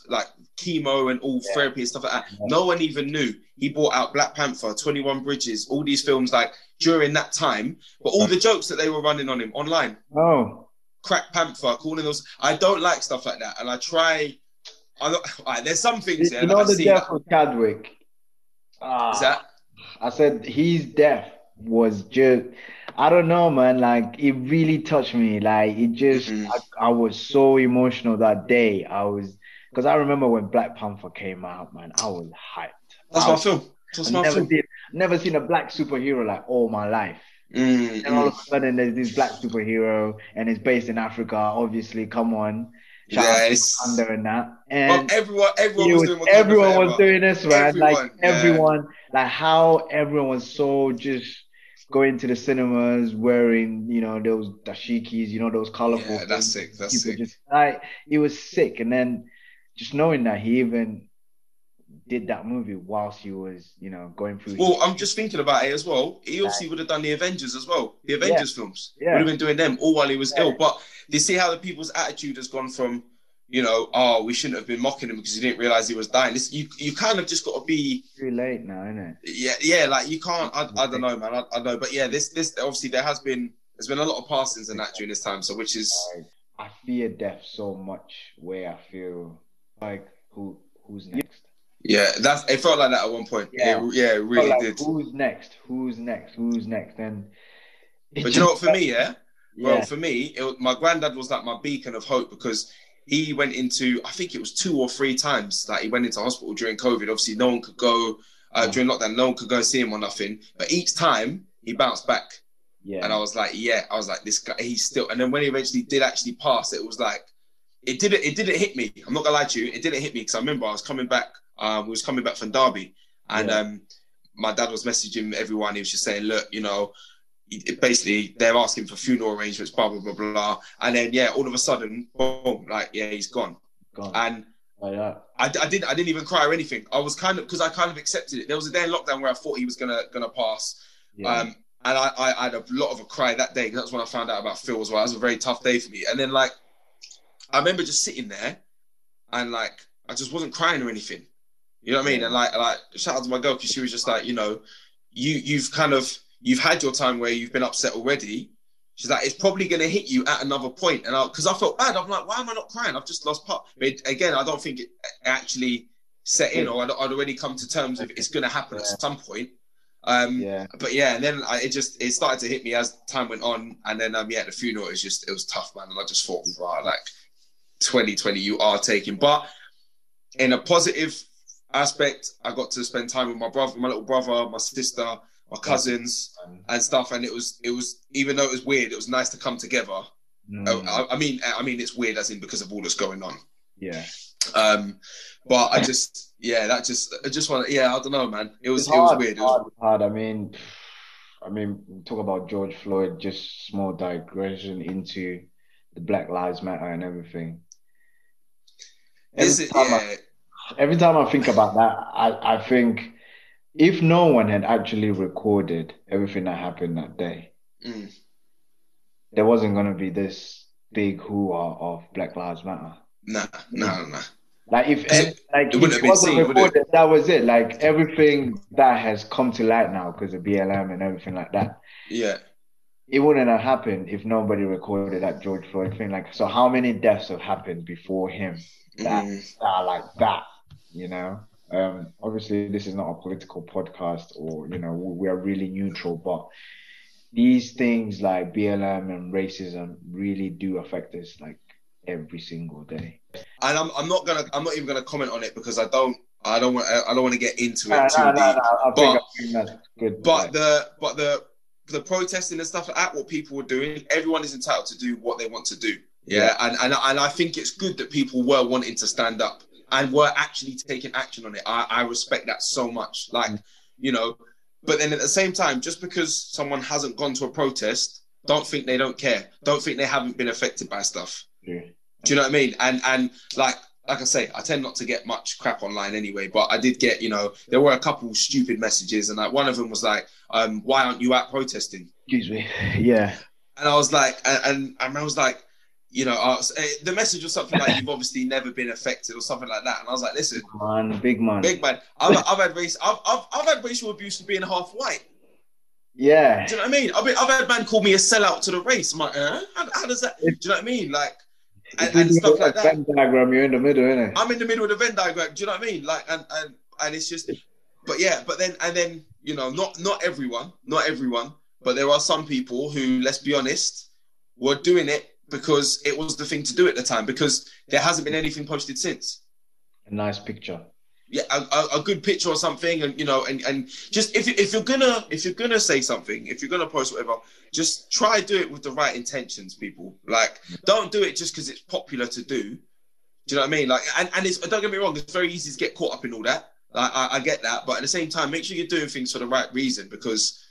like chemo and all therapy and stuff like that. Yeah. No one even knew. He brought out Black Panther, 21 Bridges, all these films like during that time. But all the jokes that they were running on him online, Crack Panther, calling those. I don't like stuff like that, and I try. There's some things there. You know the death of Chadwick. Is that? I said his death was just, I don't know, man. Like it really touched me. Like it just, I was so emotional that day. Because I remember when Black Panther came out, man. I was hyped. That's my film. That's my film. Never seen a black superhero like all my life. And all of a sudden, there's this black superhero, and it's based in Africa. Obviously, come on. And everyone was doing this, man. How everyone was so just going to the cinemas wearing, those dashikis, those colorful. Yeah, that's sick. That's sick. It was sick, and then just knowing that he even did that movie whilst he was, going through. Well, I'm just thinking about it as well. He obviously would have done the Avengers as well. The Avengers films would have been doing them all while he was ill, but. They see how the people's attitude has gone from, we shouldn't have been mocking him because he didn't realize he was dying. You kind of just got to be... Too late now, isn't it? Yeah, like you can't... I don't know, man. I know. But yeah, this obviously there's been a lot of passings and that during this time, so which is... I fear death so much where I feel like who's next? Yeah, it felt like that at one point. Yeah, it really did. Who's next? But you know what, for me, yeah? Well, for me, my granddad was like my beacon of hope because he went into, I think it was 2 or 3 times, like he went into hospital during COVID. Obviously, no one could go during lockdown. No one could go see him or nothing. But each time he bounced back, and I was like, this guy, he's still. And then when he eventually did actually pass, it was like it didn't hit me. I'm not gonna lie to you, it didn't hit me because I remember I was coming back. We was coming back from Derby, and my dad was messaging everyone. He was just saying, look, basically they're asking for funeral arrangements, blah, blah, blah, blah. And then, all of a sudden, boom, he's gone. And I didn't even cry or anything. I was kind of, because I kind of accepted it. There was a day in lockdown where I thought he was going to pass. Yeah. And I had a lot of a cry that day. That's when I found out about Phil as well. It was a very tough day for me. And then I remember just sitting there and I just wasn't crying or anything. You know what I mean? And shout out to my girl, because she was just like, you've kind of, you've had your time where you've been upset already. She's like, it's probably going to hit you at another point. And because I felt bad, I'm like, why am I not crying? I've just lost part. But again, I don't think it actually set in, or I'd already come to terms with it's going to happen at some point. But yeah, and then it started to hit me as time went on. And then the funeral, it was tough, man. And I just thought, right, 2020, you are taking. But in a positive aspect, I got to spend time with my brother, my little brother, my sister, my cousins and stuff. And it was even though it was weird, it was nice to come together. I mean, it's weird as in because of all that's going on. Yeah. But I just, yeah, that just, I just want to, yeah, I don't know, man. It was weird. It was hard. I mean, talk about George Floyd, just small digression into the Black Lives Matter and everything. Every time I think about that, I think if no one had actually recorded everything that happened that day, there wasn't going to be this big hoo-ha of Black Lives Matter. Nah. Like if it wasn't recorded, that was it. Like everything that has come to light now because of BLM and everything like that. Yeah. It wouldn't have happened if nobody recorded that George Floyd thing. Like, so how many deaths have happened before him that are like that, you know? Obviously this is not a political podcast or, you know, we are really neutral, but these things like BLM and racism really do affect us like every single day. And I'm not even gonna comment on it because I don't want to get into it too deep. But the protesting and stuff like that, what people were doing, everyone is entitled to do what they want to do. Yeah. And I think it's good that people were wanting to stand up and were actually taking action on it. I respect that so much. Like, you know, but then at the same time, just because someone hasn't gone to a protest, don't think they don't care. Don't think they haven't been affected by stuff. Yeah. Do you know what I mean? And like I say, I tend not to get much crap online anyway, but I did get, you know, there were a couple stupid messages and like one of them was like, why aren't you out protesting? Excuse me. Yeah. And I was like, and I was like, you know, the message was something like, you've obviously never been affected or something like that. And I was like, listen, big man. I've had racial abuse for being half white. Yeah. Do you know what I mean? I've had man call me a sellout to the race. I'm like, how does that, do you know what I mean? Like, and stuff like that. Venn diagram, you're in the middle, innit? I'm in the middle of the Venn diagram. Do you know what I mean? Like, and it's just, but yeah, but then you know, not everyone, but there are some people who, let's be honest, were doing it because it was the thing to do at the time. Because there hasn't been anything posted since. A nice picture. Yeah, a good picture or something, and you know, and just if you're gonna say something, if you're gonna post whatever, just try to do it with the right intentions, people. Like, don't do it just because it's popular to do. Do you know what I mean? Like, and it's, don't get me wrong, it's very easy to get caught up in all that. Like, I get that, but at the same time, make sure you're doing things for the right reason because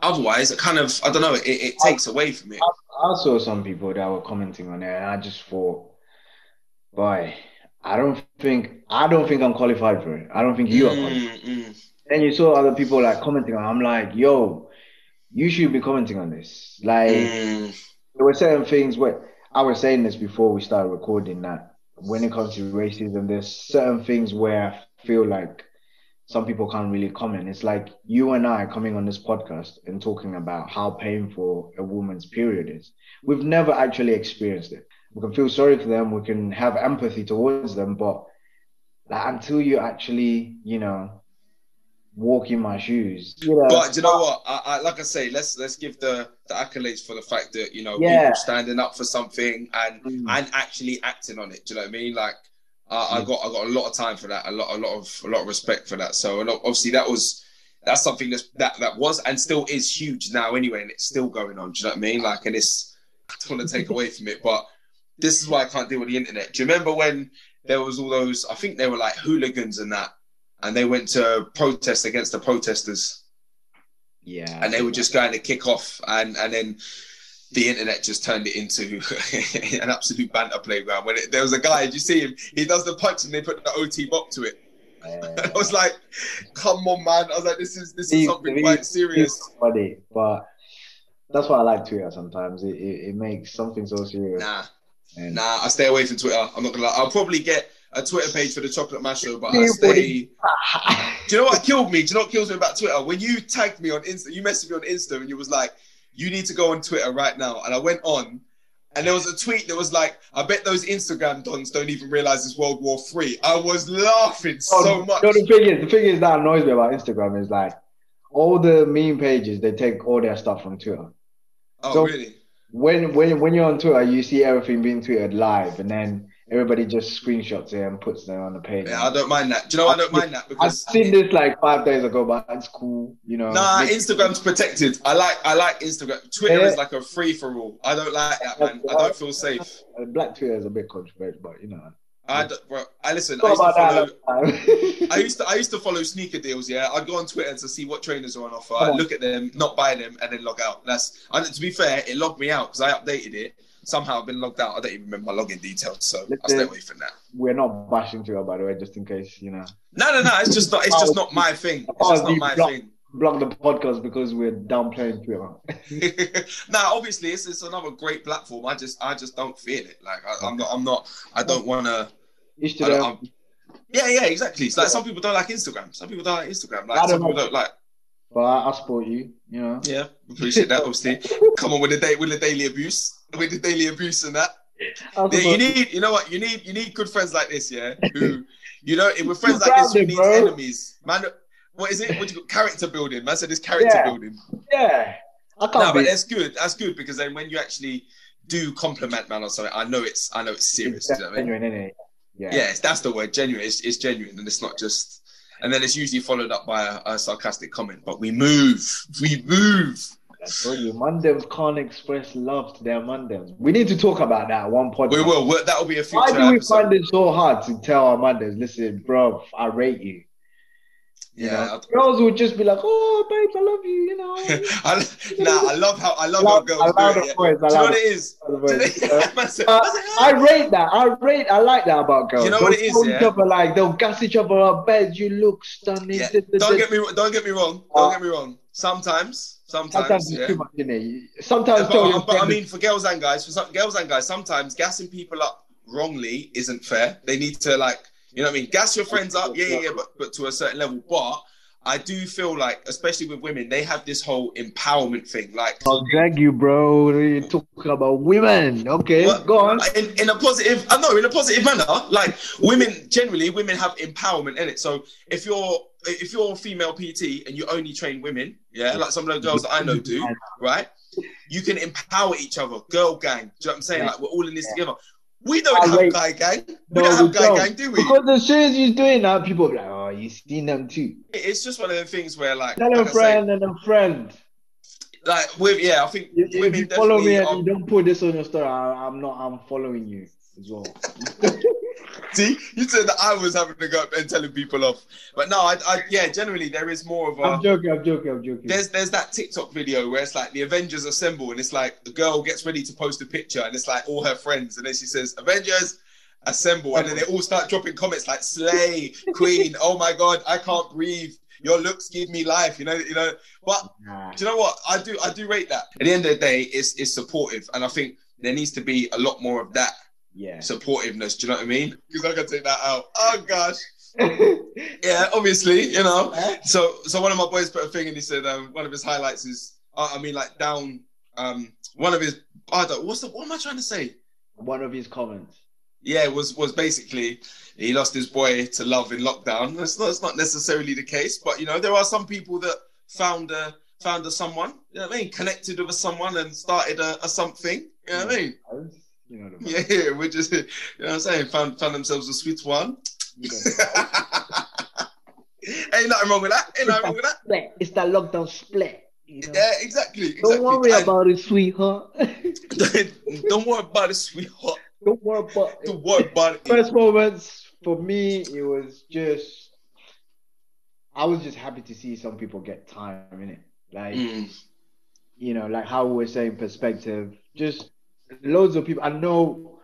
otherwise, it kind of, I don't know, it takes away from it. I saw some people that were commenting on it, and I just thought, boy. I don't think I'm qualified for it. I don't think you are qualified. Then you saw other people like commenting on it. I'm like, yo, you should be commenting on this. Like, there were certain things where I was saying this before we started recording that when it comes to racism, there's certain things where I feel like some people can't really comment. It's like you and I coming on this podcast and talking about how painful a woman's period is. We've never actually experienced it. We can feel sorry for them. We can have empathy towards them. But like, until you actually, you know, walk in my shoes. You know, but do you know what? I like I say, let's give the accolades for the fact that, you know, people standing up for something and actually acting on it. Do you know what I mean? Like, I got a lot of time for that. A lot of respect for that. So, and obviously that's something that was and still is huge now anyway, and it's still going on. Do you know what I mean? Like, and it's, I don't want to take away from it, but. This is why I can't deal with the internet. Do you remember when there was all those, I think they were like hooligans and that, and they went to protest against the protesters. Yeah. And they were just going to kick off and then the internet just turned it into an absolute banter playground. When there was a guy, did you see him? He does the punch and they put the OT bop to it. I was like, come on, man. I was like, this is something quite serious. Funny, but that's why I like Twitter sometimes. It makes something so serious. Nah, I stay away from Twitter. I'm not gonna lie. I'll probably get a Twitter page for the Chocolate Mash Show, but I stay. Do you know what killed me? Do you know what kills me about Twitter? When you tagged me on Insta, you messaged me on Insta, and you was like, "You need to go on Twitter right now." And I went on, and there was a tweet that was like, "I bet those Instagram dons don't even realize it's World War III." I was laughing so much. You know, the thing is that annoys me about Instagram is like all the meme pages, they take all their stuff from Twitter. Oh, so, really? When you're on Twitter, you see everything being tweeted live, and then everybody just screenshots it and puts them on the page. Yeah, I don't mind that. Do you know, I don't mind that because I've seen this like 5 days ago, but it's cool, you know. Nah, Instagram's protected. I like Instagram. Twitter is like a free for all. I don't like that, man. I don't feel safe. Black Twitter is a bit controversial, but you know. Listen. I used to follow sneaker deals. Yeah, I'd go on Twitter to see what trainers are on offer. I'd look at them, not buy them, and then log out. To be fair, it logged me out because I updated it. Somehow I've been logged out. I don't even remember my login details, so I'll stay away from that. We're not bashing Twitter, by the way, just in case you know. No. It's just not my thing. It's just not my thing. Block the podcast because we're downplaying Twitter. Obviously it's another great platform. I just don't feel it. Like I'm not. I don't want to. Yeah, exactly. It's like some people don't like Instagram. Some people don't like Instagram. Like some people don't like. But I support you. You know. Yeah, appreciate that. Obviously, come on with the daily abuse and that. You need good friends like this. Yeah, who you know with friends like this who needs enemies, man. What is it? What do you call character building? Man said it's character building. Yeah. But that's good. That's good because then when you actually do compliment man on something, I know it's serious. It's genuine, isn't it? Yeah. Yes, that's the word. Genuine. It's genuine, and it's not just. And then it's usually followed up by a sarcastic comment. But we move. That's all you. Mandems can't express love to their Mandems. We need to talk about that one podcast. We will. That will be a future. Why do we find it so hard to tell our Mandems? Listen, bro, I rate you. You know? Girls would just be like, "Oh, babes, I love you," you know. I love how girls do it. Voice, yeah. Do you know what it is? I rate that. I like that about girls. You know what it is? Yeah. They'll gas each other up. Babes, you look stunning. Yeah. Don't get me wrong. Sometimes it's too much, isn't it? For girls and guys, sometimes gassing people up wrongly isn't fair. They need to You know what I mean? Gas your friends up, but to a certain level. But I do feel like, especially with women, they have this whole empowerment thing. Like, I'll drag you, bro. You're talking about women. Okay, go on. In a positive manner. Like women have empowerment in it. So if you're a female PT and you only train women, like some of the girls that I know do, right? You can empower each other, girl gang. Do you know what I'm saying? Like we're all in this together. We don't have guy gang. We don't have guy gang, do we? Because as soon as you're doing that, people are like, oh, you've seen them too. It's just one of the things where tell a friend. Like, I think if women you follow me and you don't put this on your story, I'm following you as well. See, you said that I was having to go and telling people off. But no, generally there is more of a... I'm joking. There's that TikTok video where it's like the Avengers assemble and it's like the girl gets ready to post a picture and it's like all her friends and then she says, Avengers assemble. And then they all start dropping comments like, slay, queen, oh my God, I can't breathe. Your looks give me life, you know. But do you know what? I do rate that. At the end of the day, it's supportive. And I think there needs to be a lot more of that. Yeah, supportiveness. Do you know what I mean? Because I can take that out. Oh gosh. Yeah, obviously, you know. So one of my boys put a thing and he said one of his highlights is one of his comments. Yeah, was basically he lost his boy to love in lockdown. That's not necessarily the case, but you know there are some people that found a someone. You know what I mean? Connected with someone and started a something. You know what I mean? You know we just, you know what I'm saying, found themselves a sweet one. Ain't nothing wrong with that. It's that lockdown split. You know? Yeah, exactly. Don't worry about it, sweetheart. Don't worry about it. First moments for me, it was just, I was just happy to see some people get time in it. You know, like how we're saying perspective, just. Loads of people I know,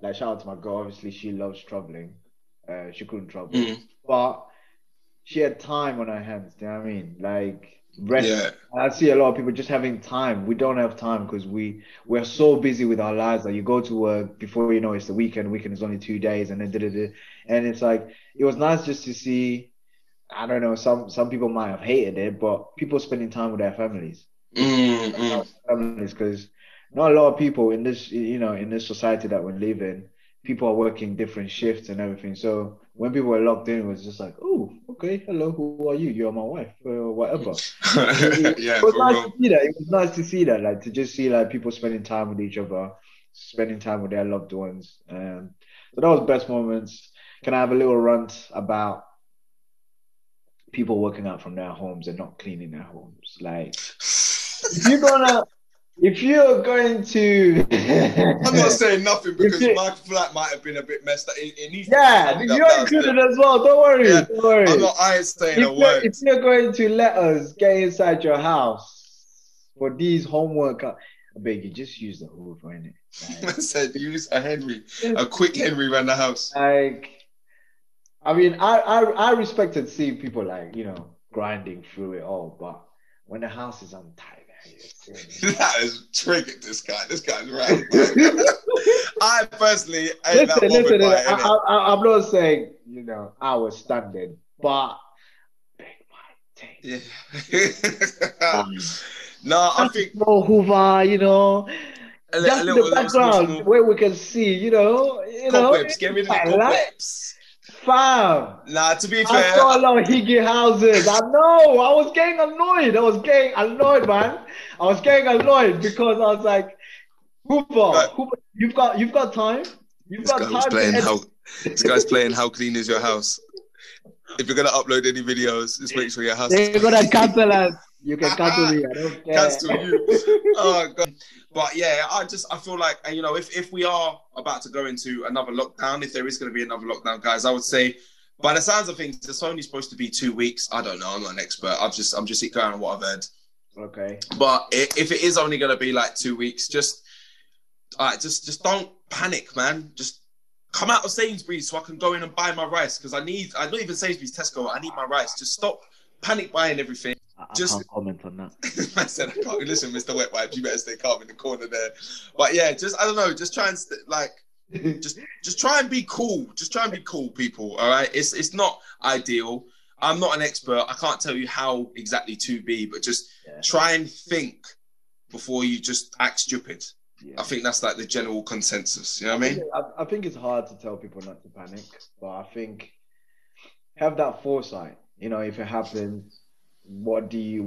like shout out to my girl. Obviously, she loves traveling. She couldn't travel, but she had time on her hands. Do you know what I mean? Like rest. Yeah. I see a lot of people just having time. We don't have time because we're so busy with our lives. Like you go to work before you know it's the weekend. Weekend is only 2 days, and then and it's like it was nice just to see. I don't know. Some people might have hated it, but people spending time with their families. Because. Not a lot of people in this, you know, in this society that we're living, people are working different shifts and everything. So when people were locked in, it was just like, oh, okay, hello, who are you? You're my wife, or whatever. It was nice to see that, like to just see like people spending time with each other, spending time with their loved ones. So that was best moments. Can I have a little rant about people working out from their homes and not cleaning their homes? Like, if you're going to I'm not saying nothing because my flat might have been a bit messed up. You're included as well. Don't worry. I ain't saying a word. If you're going to let us get inside your house for these homework, I beg you, just use the hood, innit? Like, I said, use a Henry, a quick Henry around the house. Like, I mean, I respected seeing people like, you know, grinding through it all, but when the house is untidy, that has triggered this guy. This guy's right. I personally ain't that bothered by it. I'm not saying, you know, I was standing, but beg my take. Yeah. No, I think more Hoover, you know, just in the background little, where we can see, you know, cobwebs. Get rid of the cobwebs. Fam. Nah, to be fair, I saw a lot of Higgy houses. I know. I was getting annoyed, man. I was getting annoyed because I was like, Hoover, you've got time. This guy's playing. How clean is your house? If you're gonna upload any videos, just make sure your house. They're gonna cancel us. You can cancel me. I don't care. Cancel you. Oh God. But yeah, I feel like, you know, if we are about to go into another lockdown, if there is going to be another lockdown, guys, I would say, by the sounds of things, it's only supposed to be 2 weeks. I don't know. I'm not an expert. I'm just going on what I've heard. Okay. But if it is only going to be like 2 weeks, just don't panic, man. Just come out of Sainsbury's so I can go in and buy my rice because I'm not even Sainsbury's, Tesco. I need my rice. Just stop panic buying everything. I can't comment on that. I said, I can't. Listen, Mr. Wet Wipes, you better stay calm in the corner there. But yeah, I don't know. Just try and just try and be cool. Just try and be cool, people. All right. It's not ideal. I'm not an expert. I can't tell you how exactly to be, but try and think before you just act stupid. Yeah. I think that's like the general consensus. You know what I mean? I think it's hard to tell people not to panic, but I think have that foresight. You know, if it happens, what you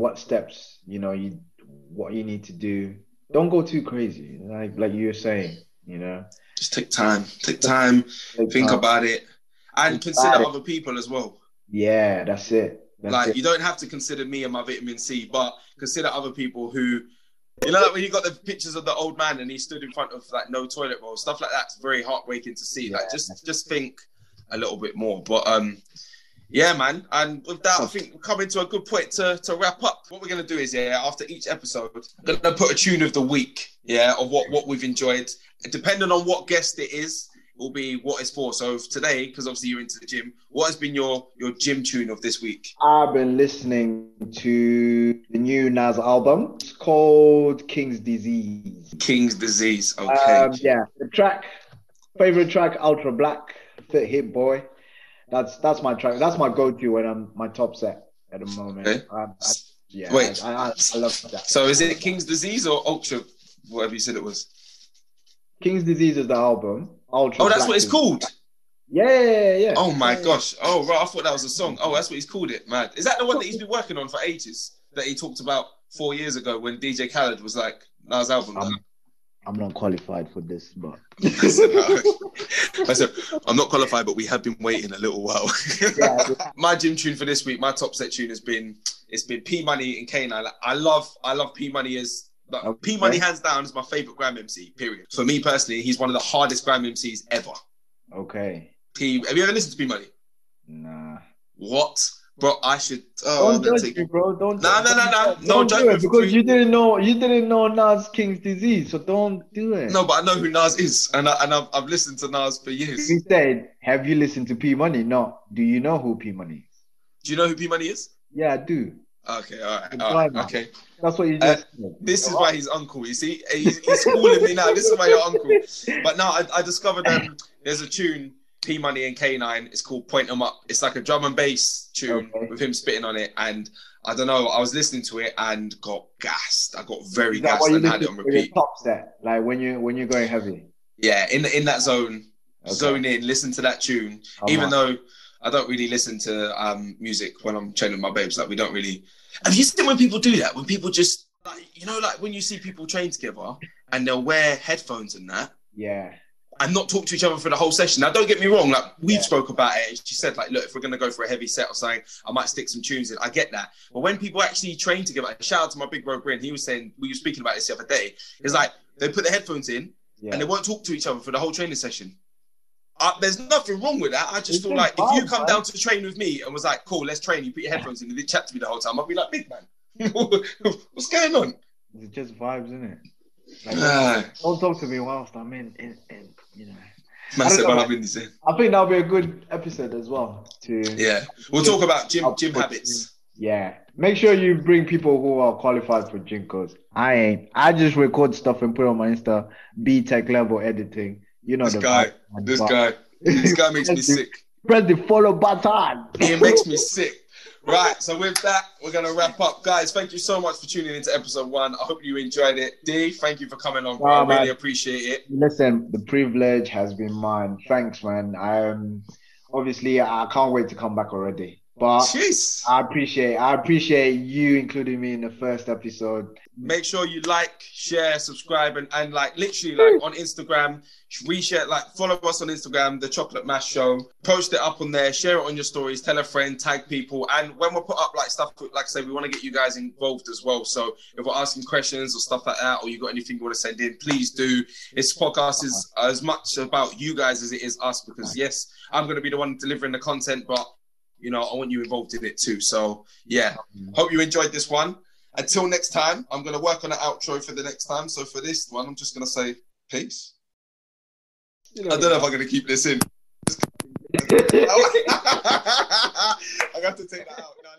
need to do. Don't go too crazy, like you were saying, you know. Just take time, think about it, and consider other people as well. Yeah, that's it. You don't have to consider me and my vitamin C, but consider other people who, you know, like when you got the pictures of the old man and he stood in front of like no toilet roll, stuff like that's very heartbreaking to see. Yeah. Like just think a little bit more, but yeah, man. And with that, I think we're coming to a good point to wrap up. What we're going to do is, after each episode, we're going to put a tune of the week, of what we've enjoyed. Depending on what guest it is, it will be what it's for. So today, because obviously you're into the gym, what has been your gym tune of this week? I've been listening to the new Nas album. It's called King's Disease. King's Disease, okay. The track, favourite track, Ultra Black, Hit Boy. That's my track. That's my go-to when I'm my top set at the moment. Okay. I love that. So is it King's Disease or Ultra, whatever you said it was? King's Disease is the album. Ultra. Oh, that's Black what it's called. Black. Yeah. Oh my gosh. Oh right, I thought that was a song. Oh, that's what he's called it. Mad. Is that the one that he's been working on for ages? That he talked about 4 years ago when DJ Khaled was like, "Nas album." I'm not qualified for this, but I'm not qualified, but we have been waiting a little while. My gym tune for this week, my top set tune has been P Money and K9. Like, I love P Money as P Money hands down is my favorite Gram MC. Period. For me personally, he's one of the hardest Gram MCs ever. Okay. Have you ever listened to P Money? Nah. What? Bro, I should. Don't judge me, bro. Don't. No, don't do it because you didn't know Nas King's Disease, so don't do it. No, but I know who Nas is, and I've listened to Nas for years. He said, "Have you listened to P Money?" No. Do you know who P Money is? Do you know who P Money is? Yeah, I do. Okay, all right, okay. That's what you just said. This is why he's uncle. You see, he's calling me now. This is why you're uncle. But now I discovered there's a tune. P Money and K9. It's called Point Them Up. It's like a drum and bass tune with him spitting on it. And I don't know, I was listening to it and got gassed. I got very gassed and had it on repeat. Top set, like when you're going heavy. Yeah, in that zone, zone in. Listen to that tune. Even though I don't really listen to music when I'm training my babes, like we don't really. Have you seen when people do that? When people just like, you know, like when you see people train together and they'll wear headphones and that. Yeah. and not talk to each other for the whole session. Now, don't get me wrong, like, we spoke about it. She said, like, look, if we're going to go for a heavy set or something, I might stick some tunes in. I get that. But when people actually train together, like, shout out to my big bro, Bryn, he was saying, we were speaking about this the other day. It's like, they put their headphones in and they won't talk to each other for the whole training session. There's nothing wrong with that. I just feel like if you come down to train with me and was like, cool, let's train, you put your headphones in and they chat to me the whole time, I'll be like, big man, what's going on? It's just vibes, isn't it? Like, don't talk to me whilst I'm in you know. I think that'll be a good episode as well. We'll talk about gym habits. Yeah. Make sure you bring people who are qualified for gym codes. I ain't. I just record stuff and put it on my Insta. B tech level editing. You know this guy makes me sick. Press the follow button. It makes me sick. Right, so with that, we're going to wrap up. Guys, thank you so much for tuning into episode 1. I hope you enjoyed it. D, thank you for coming on. Wow, I really appreciate it. Listen, the privilege has been mine. Thanks, man. Obviously, I can't wait to come back already. But jeez. I appreciate you including me in the first episode. Make sure you like, share, subscribe, and like literally like on Instagram, reshare, like follow us on Instagram, The Chocolate Mash Show. Post it up on there, share it on your stories, tell a friend, tag people. And when we put up like stuff, like I say, we want to get you guys involved as well. So if we're asking questions or stuff like that, or you got anything you want to send in, please do. This podcast is as much about you guys as it is us, because yes, I'm going to be the one delivering the content, but you know, I want you involved in it too. So, yeah. Hope you enjoyed this one. Until next time, I'm going to work on an outro for the next time. So, for this one, I'm just going to say peace. You know, I don't know if I'm going to keep this in. I got to take that out.